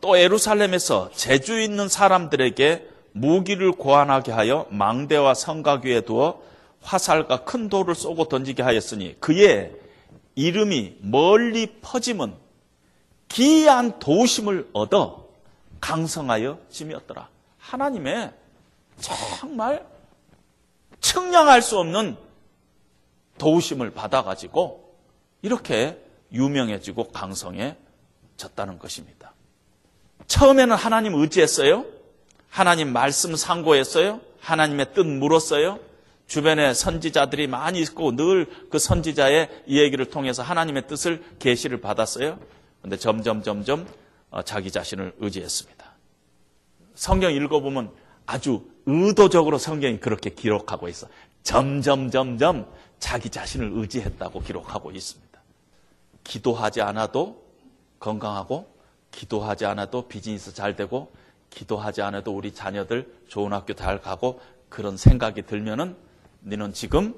또 예루살렘에서 재주 있는 사람들에게 무기를 고안하게 하여 망대와 성곽 위에 두어 화살과 큰 돌을 쏘고 던지게 하였으니 그의 이름이 멀리 퍼짐은 기이한 도우심을 얻어 강성하여 짐이었더라. 하나님의 정말 측량할 수 없는 도우심을 받아가지고 이렇게 유명해지고 강성해졌다는 것입니다. 처음에는 하나님 의지했어요. 하나님 말씀 상고했어요. 하나님의 뜻 물었어요. 주변에 선지자들이 많이 있고 늘 그 선지자의 이 얘기를 통해서 하나님의 뜻을 계시를 받았어요. 그런데 점점 점점 자기 자신을 의지했습니다. 성경 읽어보면 아주 의도적으로 성경이 그렇게 기록하고 있어. 점점 점점 자기 자신을 의지했다고 기록하고 있습니다. 기도하지 않아도 건강하고, 기도하지 않아도 비즈니스 잘 되고, 기도하지 않아도 우리 자녀들 좋은 학교 잘 가고, 그런 생각이 들면은 너는 지금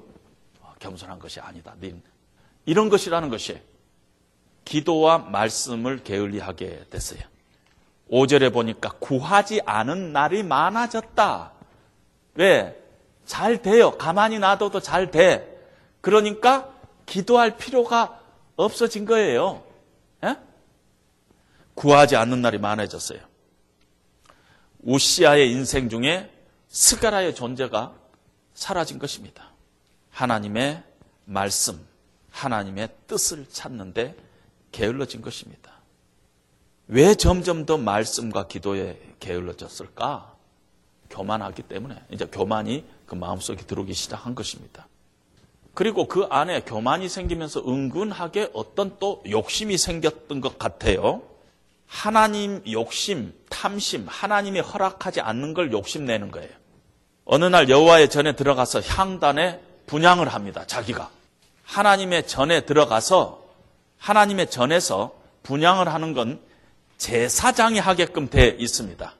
겸손한 것이 아니다. 이런 것이라는 것이 기도와 말씀을 게을리하게 됐어요. 오 절에 보니까 구하지 않은 날이 많아졌다. 왜? 잘 돼요. 가만히 놔둬도 잘 돼. 그러니까 기도할 필요가 없어진 거예요. 예? 구하지 않는 날이 많아졌어요. 웃시야의 인생 중에 스가랴의 존재가 사라진 것입니다. 하나님의 말씀, 하나님의 뜻을 찾는 데 게을러진 것입니다. 왜 점점 더 말씀과 기도에 게을러졌을까? 교만하기 때문에 이제 교만이 그 마음속에 들어오기 시작한 것입니다. 그리고 그 안에 교만이 생기면서 은근하게 어떤 또 욕심이 생겼던 것 같아요. 하나님 욕심, 탐심, 하나님이 허락하지 않는 걸 욕심내는 거예요. 어느 날 여호와의 전에 들어가서 향단에 분향을 합니다. 자기가 하나님의 전에 들어가서 하나님의 전에서 분향을 하는 건 제사장이 하게끔 돼 있습니다.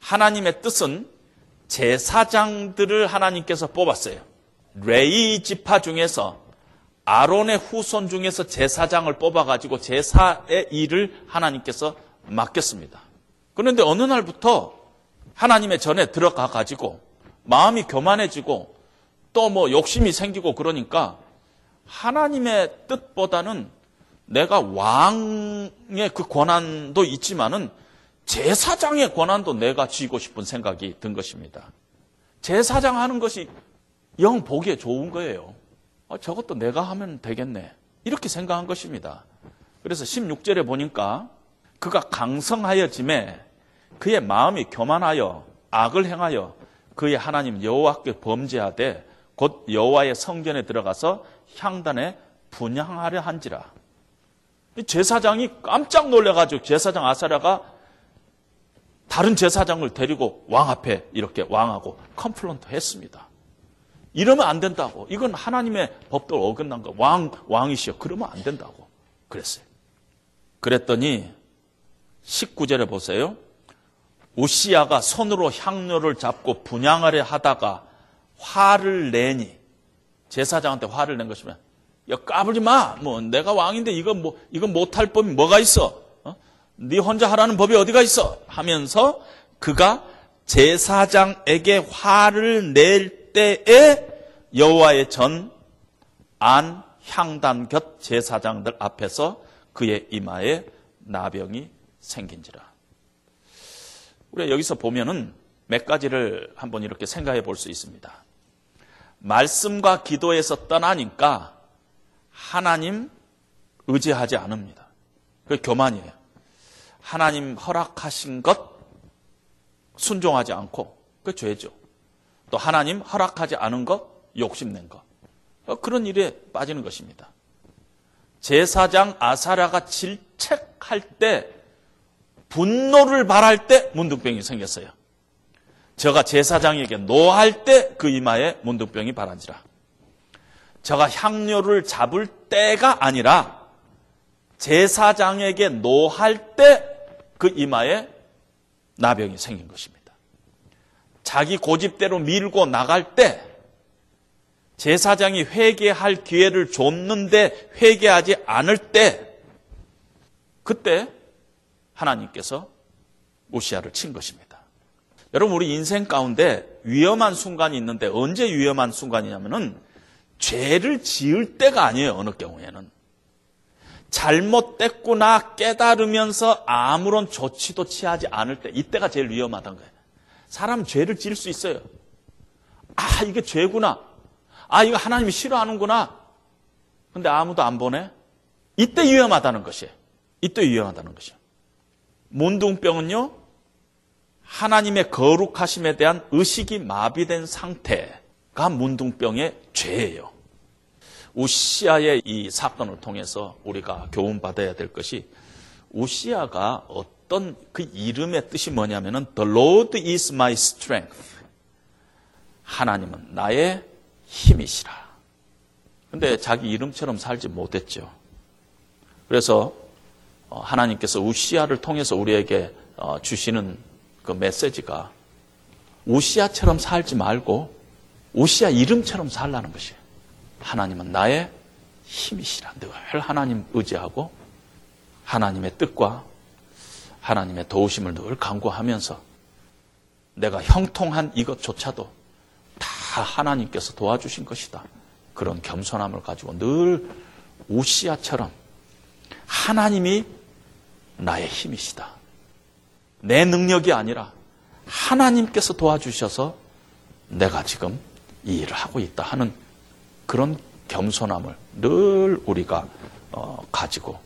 하나님의 뜻은 제사장들을 하나님께서 뽑았어요. 레위 지파 중에서 아론의 후손 중에서 제사장을 뽑아가지고 제사의 일을 하나님께서 맡겼습니다. 그런데 어느 날부터 하나님의 전에 들어가가지고 마음이 교만해지고 또 뭐 욕심이 생기고 그러니까 하나님의 뜻보다는 내가 왕의 그 권한도 있지만은 제사장의 권한도 내가 쥐고 싶은 생각이 든 것입니다. 제사장 하는 것이 영 보기에 좋은 거예요. 아, 저것도 내가 하면 되겠네. 이렇게 생각한 것입니다. 그래서 십육 절에 보니까 그가 강성하여지매 그의 마음이 교만하여 악을 행하여 그의 하나님 여호와께 범죄하되 곧 여호와의 성전에 들어가서 향단에 분향하려 한지라. 제사장이 깜짝 놀래가지고 제사장 아사랴가 다른 제사장을 데리고 왕 앞에 이렇게 왕하고 컴플런트 했습니다. 이러면 안 된다고. 이건 하나님의 법도 어긋난 거. 왕, 왕이시여. 그러면 안 된다고. 그랬어요. 그랬더니 십구 절에 보세요. 웃시야가 손으로 향료를 잡고 분향하려 하다가 화를 내니 제사장한테 화를 낸 것이면 야, 까불지 마. 뭐 내가 왕인데 이거 뭐 이거 못할 법이 뭐가 있어? 어? 네 혼자 하라는 법이 어디가 있어? 하면서 그가 제사장에게 화를 낼 때에 여호와의 전 안 향단 곁 제사장들 앞에서 그의 이마에 나병이 생긴지라. 우리가 여기서 보면은 몇 가지를 한번 이렇게 생각해 볼 수 있습니다. 말씀과 기도에서 떠나니까 하나님 의지하지 않습니다. 그게 교만이에요. 하나님 허락하신 것 순종하지 않고 그게 죄죠. 또 하나님 허락하지 않은 것 욕심낸 것 그런 일에 빠지는 것입니다. 제사장 아사랴가 질책할 때 분노를 발할 때 문둥병이 생겼어요. 저가 제사장에게 노할 때 그 이마에 문둥병이 발한지라. 저가 향료를 잡을 때가 아니라 제사장에게 노할 때 그 이마에 나병이 생긴 것입니다. 자기 고집대로 밀고 나갈 때 제사장이 회개할 기회를 줬는데 회개하지 않을 때 그때 하나님께서 웃시야를 친 것입니다. 여러분 우리 인생 가운데 위험한 순간이 있는데 언제 위험한 순간이냐면은 죄를 지을 때가 아니에요. 어느 경우에는 잘못됐구나 깨달으면서 아무런 조치도 취하지 않을 때 이때가 제일 위험하다는 거예요. 사람 죄를 지을 수 있어요. 아 이게 죄구나. 아 이거 하나님이 싫어하는구나. 근데 아무도 안 보네. 이때 위험하다는 것이에요. 이때 위험하다는 것이에요. 문둥병은요 하나님의 거룩하심에 대한 의식이 마비된 상태. 가 문둥병의 죄예요. 웃시야의 이 사건을 통해서 우리가 교훈받아야 될 것이 웃시야가 어떤 그 이름의 뜻이 뭐냐면은 The Lord is my strength. 하나님은 나의 힘이시라. 근데 자기 이름처럼 살지 못했죠. 그래서 하나님께서 웃시야를 통해서 우리에게 주시는 그 메시지가 웃시야처럼 살지 말고 웃시야 이름처럼 살라는 것이에요. 하나님은 나의 힘이시라. 늘 하나님 의지하고 하나님의 뜻과 하나님의 도우심을 늘 간구하면서 내가 형통한 이것조차도 다 하나님께서 도와주신 것이다. 그런 겸손함을 가지고 늘 웃시야처럼 하나님이 나의 힘이시다. 내 능력이 아니라 하나님께서 도와주셔서 내가 지금 이 일을 하고 있다 하는 그런 겸손함을 늘 우리가 어, 가지고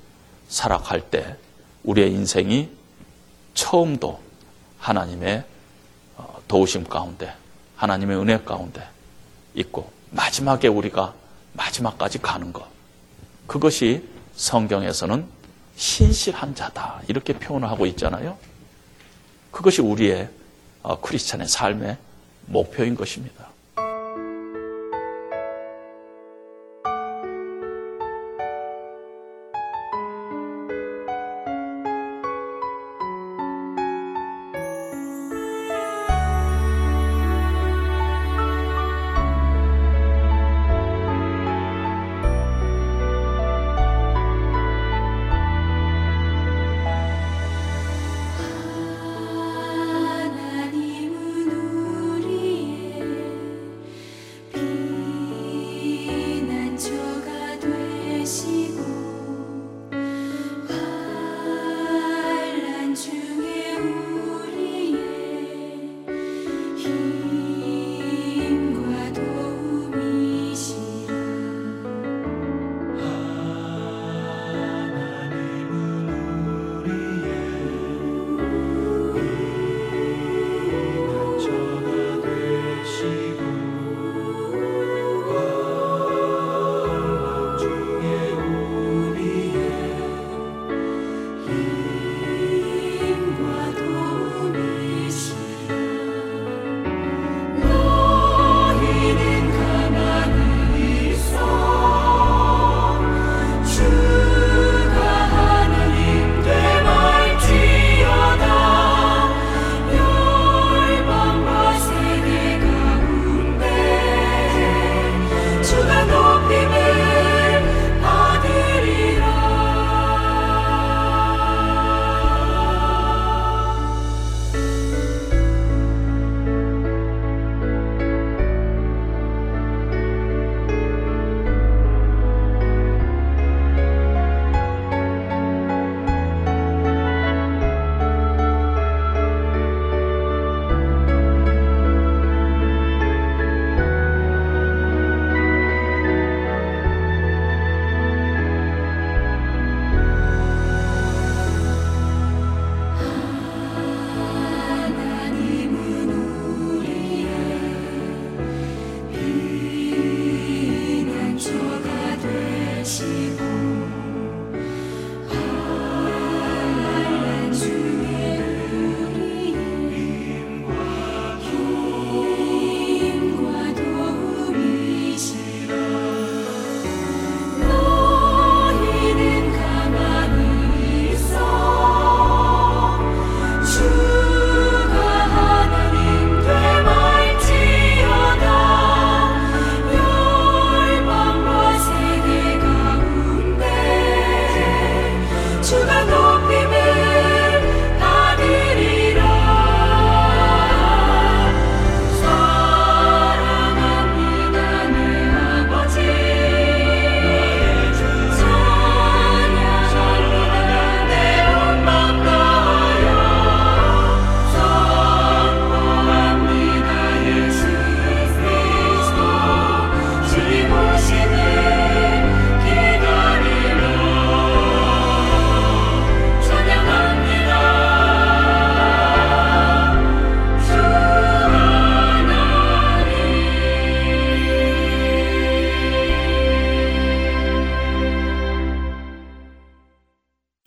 살아갈 때 우리의 인생이 처음도 하나님의 도우심 가운데, 하나님의 은혜 가운데 있고 마지막에 우리가 마지막까지 가는 것, 그것이 성경에서는 신실한 자다 이렇게 표현을 하고 있잖아요. 그것이 우리의 크리스찬의 삶의 목표인 것입니다.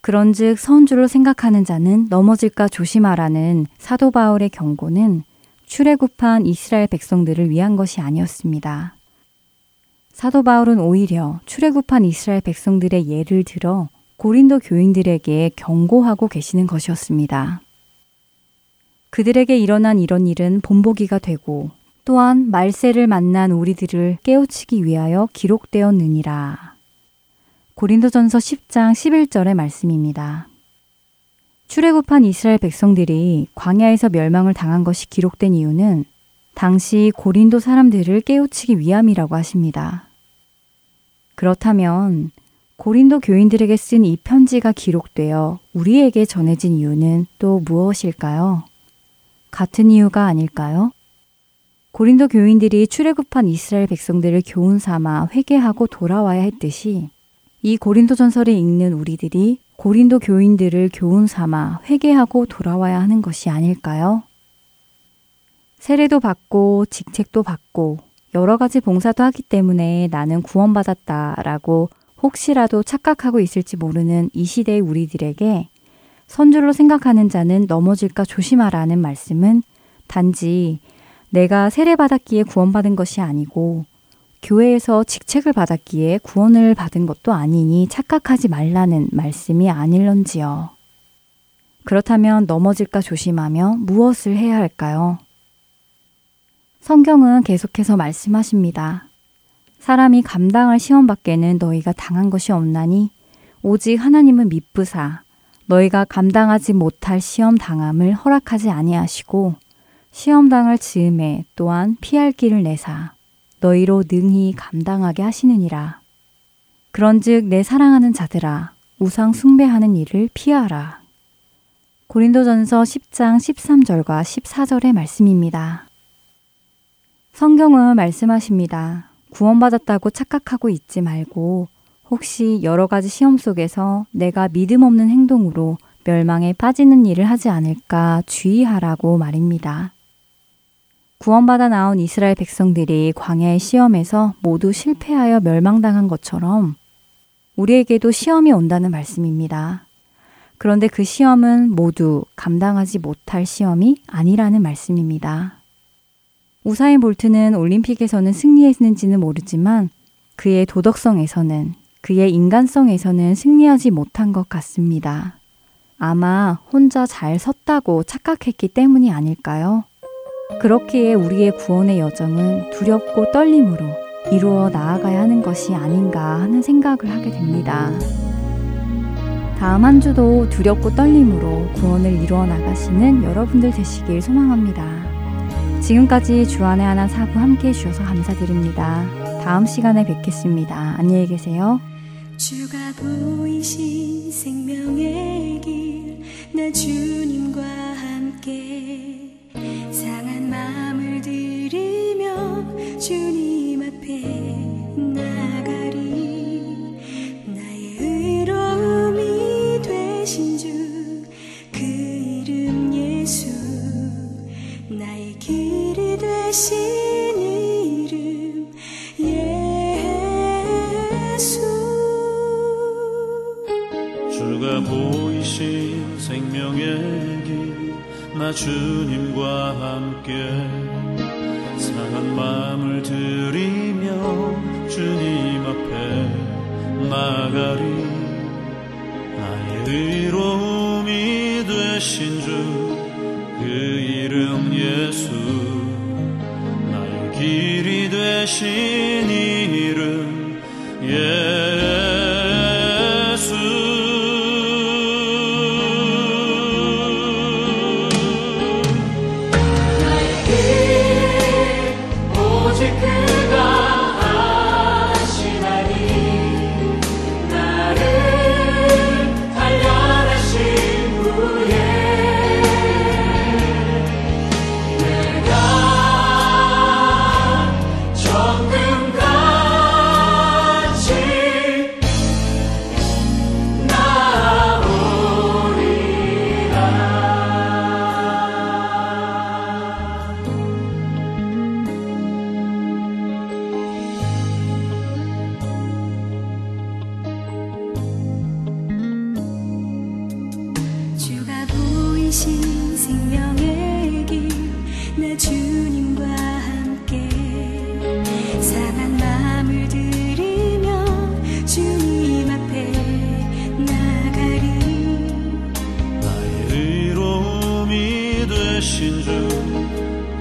그런즉 선주로 생각하는 자는 넘어질까 조심하라는 사도 바울의 경고는 출애굽한 이스라엘 백성들을 위한 것이 아니었습니다. 사도 바울은 오히려 출애굽한 이스라엘 백성들의 예를 들어 고린도 교인들에게 경고하고 계시는 것이었습니다. 그들에게 일어난 이런 일은 본보기가 되고 또한 말세를 만난 우리들을 깨우치기 위하여 기록되었느니라. 고린도전서 십 장 십일 절의 말씀입니다. 출애굽한 이스라엘 백성들이 광야에서 멸망을 당한 것이 기록된 이유는 당시 고린도 사람들을 깨우치기 위함이라고 하십니다. 그렇다면 고린도 교인들에게 쓴 이 편지가 기록되어 우리에게 전해진 이유는 또 무엇일까요? 같은 이유가 아닐까요? 고린도 교인들이 출애굽한 이스라엘 백성들을 교훈 삼아 회개하고 돌아와야 했듯이 이 고린도 전서를 읽는 우리들이 고린도 교인들을 교훈 삼아 회개하고 돌아와야 하는 것이 아닐까요? 세례도 받고 직책도 받고 여러 가지 봉사도 하기 때문에 나는 구원받았다라고 혹시라도 착각하고 있을지 모르는 이 시대의 우리들에게 선줄로 생각하는 자는 넘어질까 조심하라는 말씀은 단지 내가 세례받았기에 구원받은 것이 아니고 교회에서 직책을 받았기에 구원을 받은 것도 아니니 착각하지 말라는 말씀이 아닐런지요. 그렇다면 넘어질까 조심하며 무엇을 해야 할까요? 성경은 계속해서 말씀하십니다. 사람이 감당할 시험 밖에는 너희가 당한 것이 없나니 오직 하나님은 미쁘사 너희가 감당하지 못할 시험 당함을 허락하지 아니하시고 시험 당할 즈음에 또한 피할 길을 내사 너희로 능히 감당하게 하시느니라. 그런즉 내 사랑하는 자들아 우상 숭배하는 일을 피하라. 고린도전서 십 장 십삼 절과 십사 절의 말씀입니다. 성경은 말씀하십니다. 구원받았다고 착각하고 있지 말고 혹시 여러 가지 시험 속에서 내가 믿음 없는 행동으로 멸망에 빠지는 일을 하지 않을까 주의하라고 말입니다. 구원받아 나온 이스라엘 백성들이 광야의 시험에서 모두 실패하여 멸망당한 것처럼 우리에게도 시험이 온다는 말씀입니다. 그런데 그 시험은 모두 감당하지 못할 시험이 아니라는 말씀입니다. 우사인 볼트는 올림픽에서는 승리했는지는 모르지만 그의 도덕성에서는 그의 인간성에서는 승리하지 못한 것 같습니다. 아마 혼자 잘 섰다고 착각했기 때문이 아닐까요? 그렇기에 우리의 구원의 여정은 두렵고 떨림으로 이루어 나아가야 하는 것이 아닌가 하는 생각을 하게 됩니다. 다음 한 주도 두렵고 떨림으로 구원을 이루어 나가시는 여러분들 되시길 소망합니다. 지금까지 주안의 하나 사부 함께 해주셔서 감사드립니다. 다음 시간에 뵙겠습니다. 안녕히 계세요. 주가 보이신 생명의 길 나 주님과 함께 상한 마음을 들이며 주님 앞에 나가리 나의 의로움이 되신 주 그 이름 예수 나의 길이 되신 이름 예수 주가 보이신 생명의 길 나 주님과 함께 상한 마음을 들이며 주님 앞에 나가리 나의 의로움이 되신 주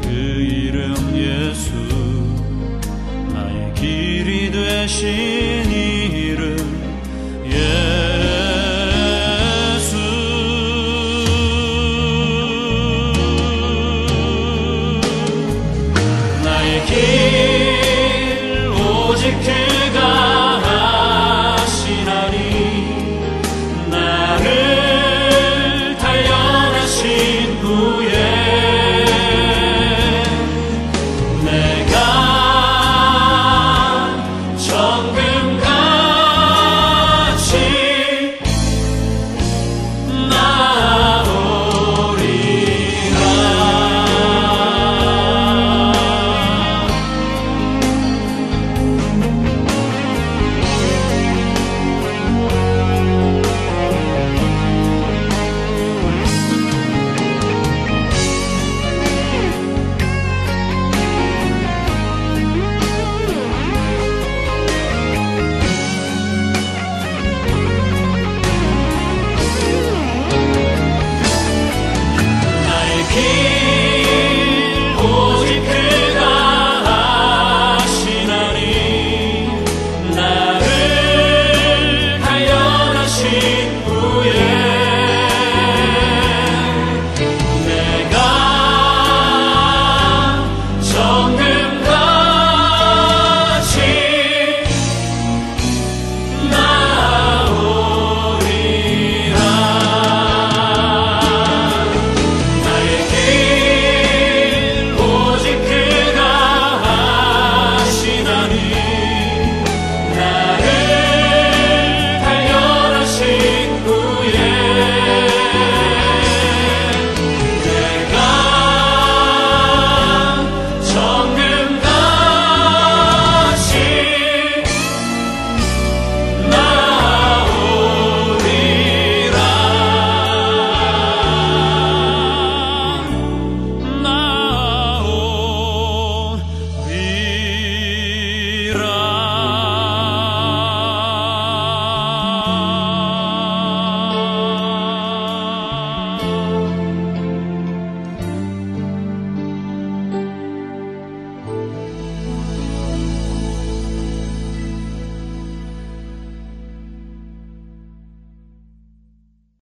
그 이름 예수 나의 길이 되신 이름 예수 나의 길 오직 그가 아시나니 나를 단련하신 후에 내 기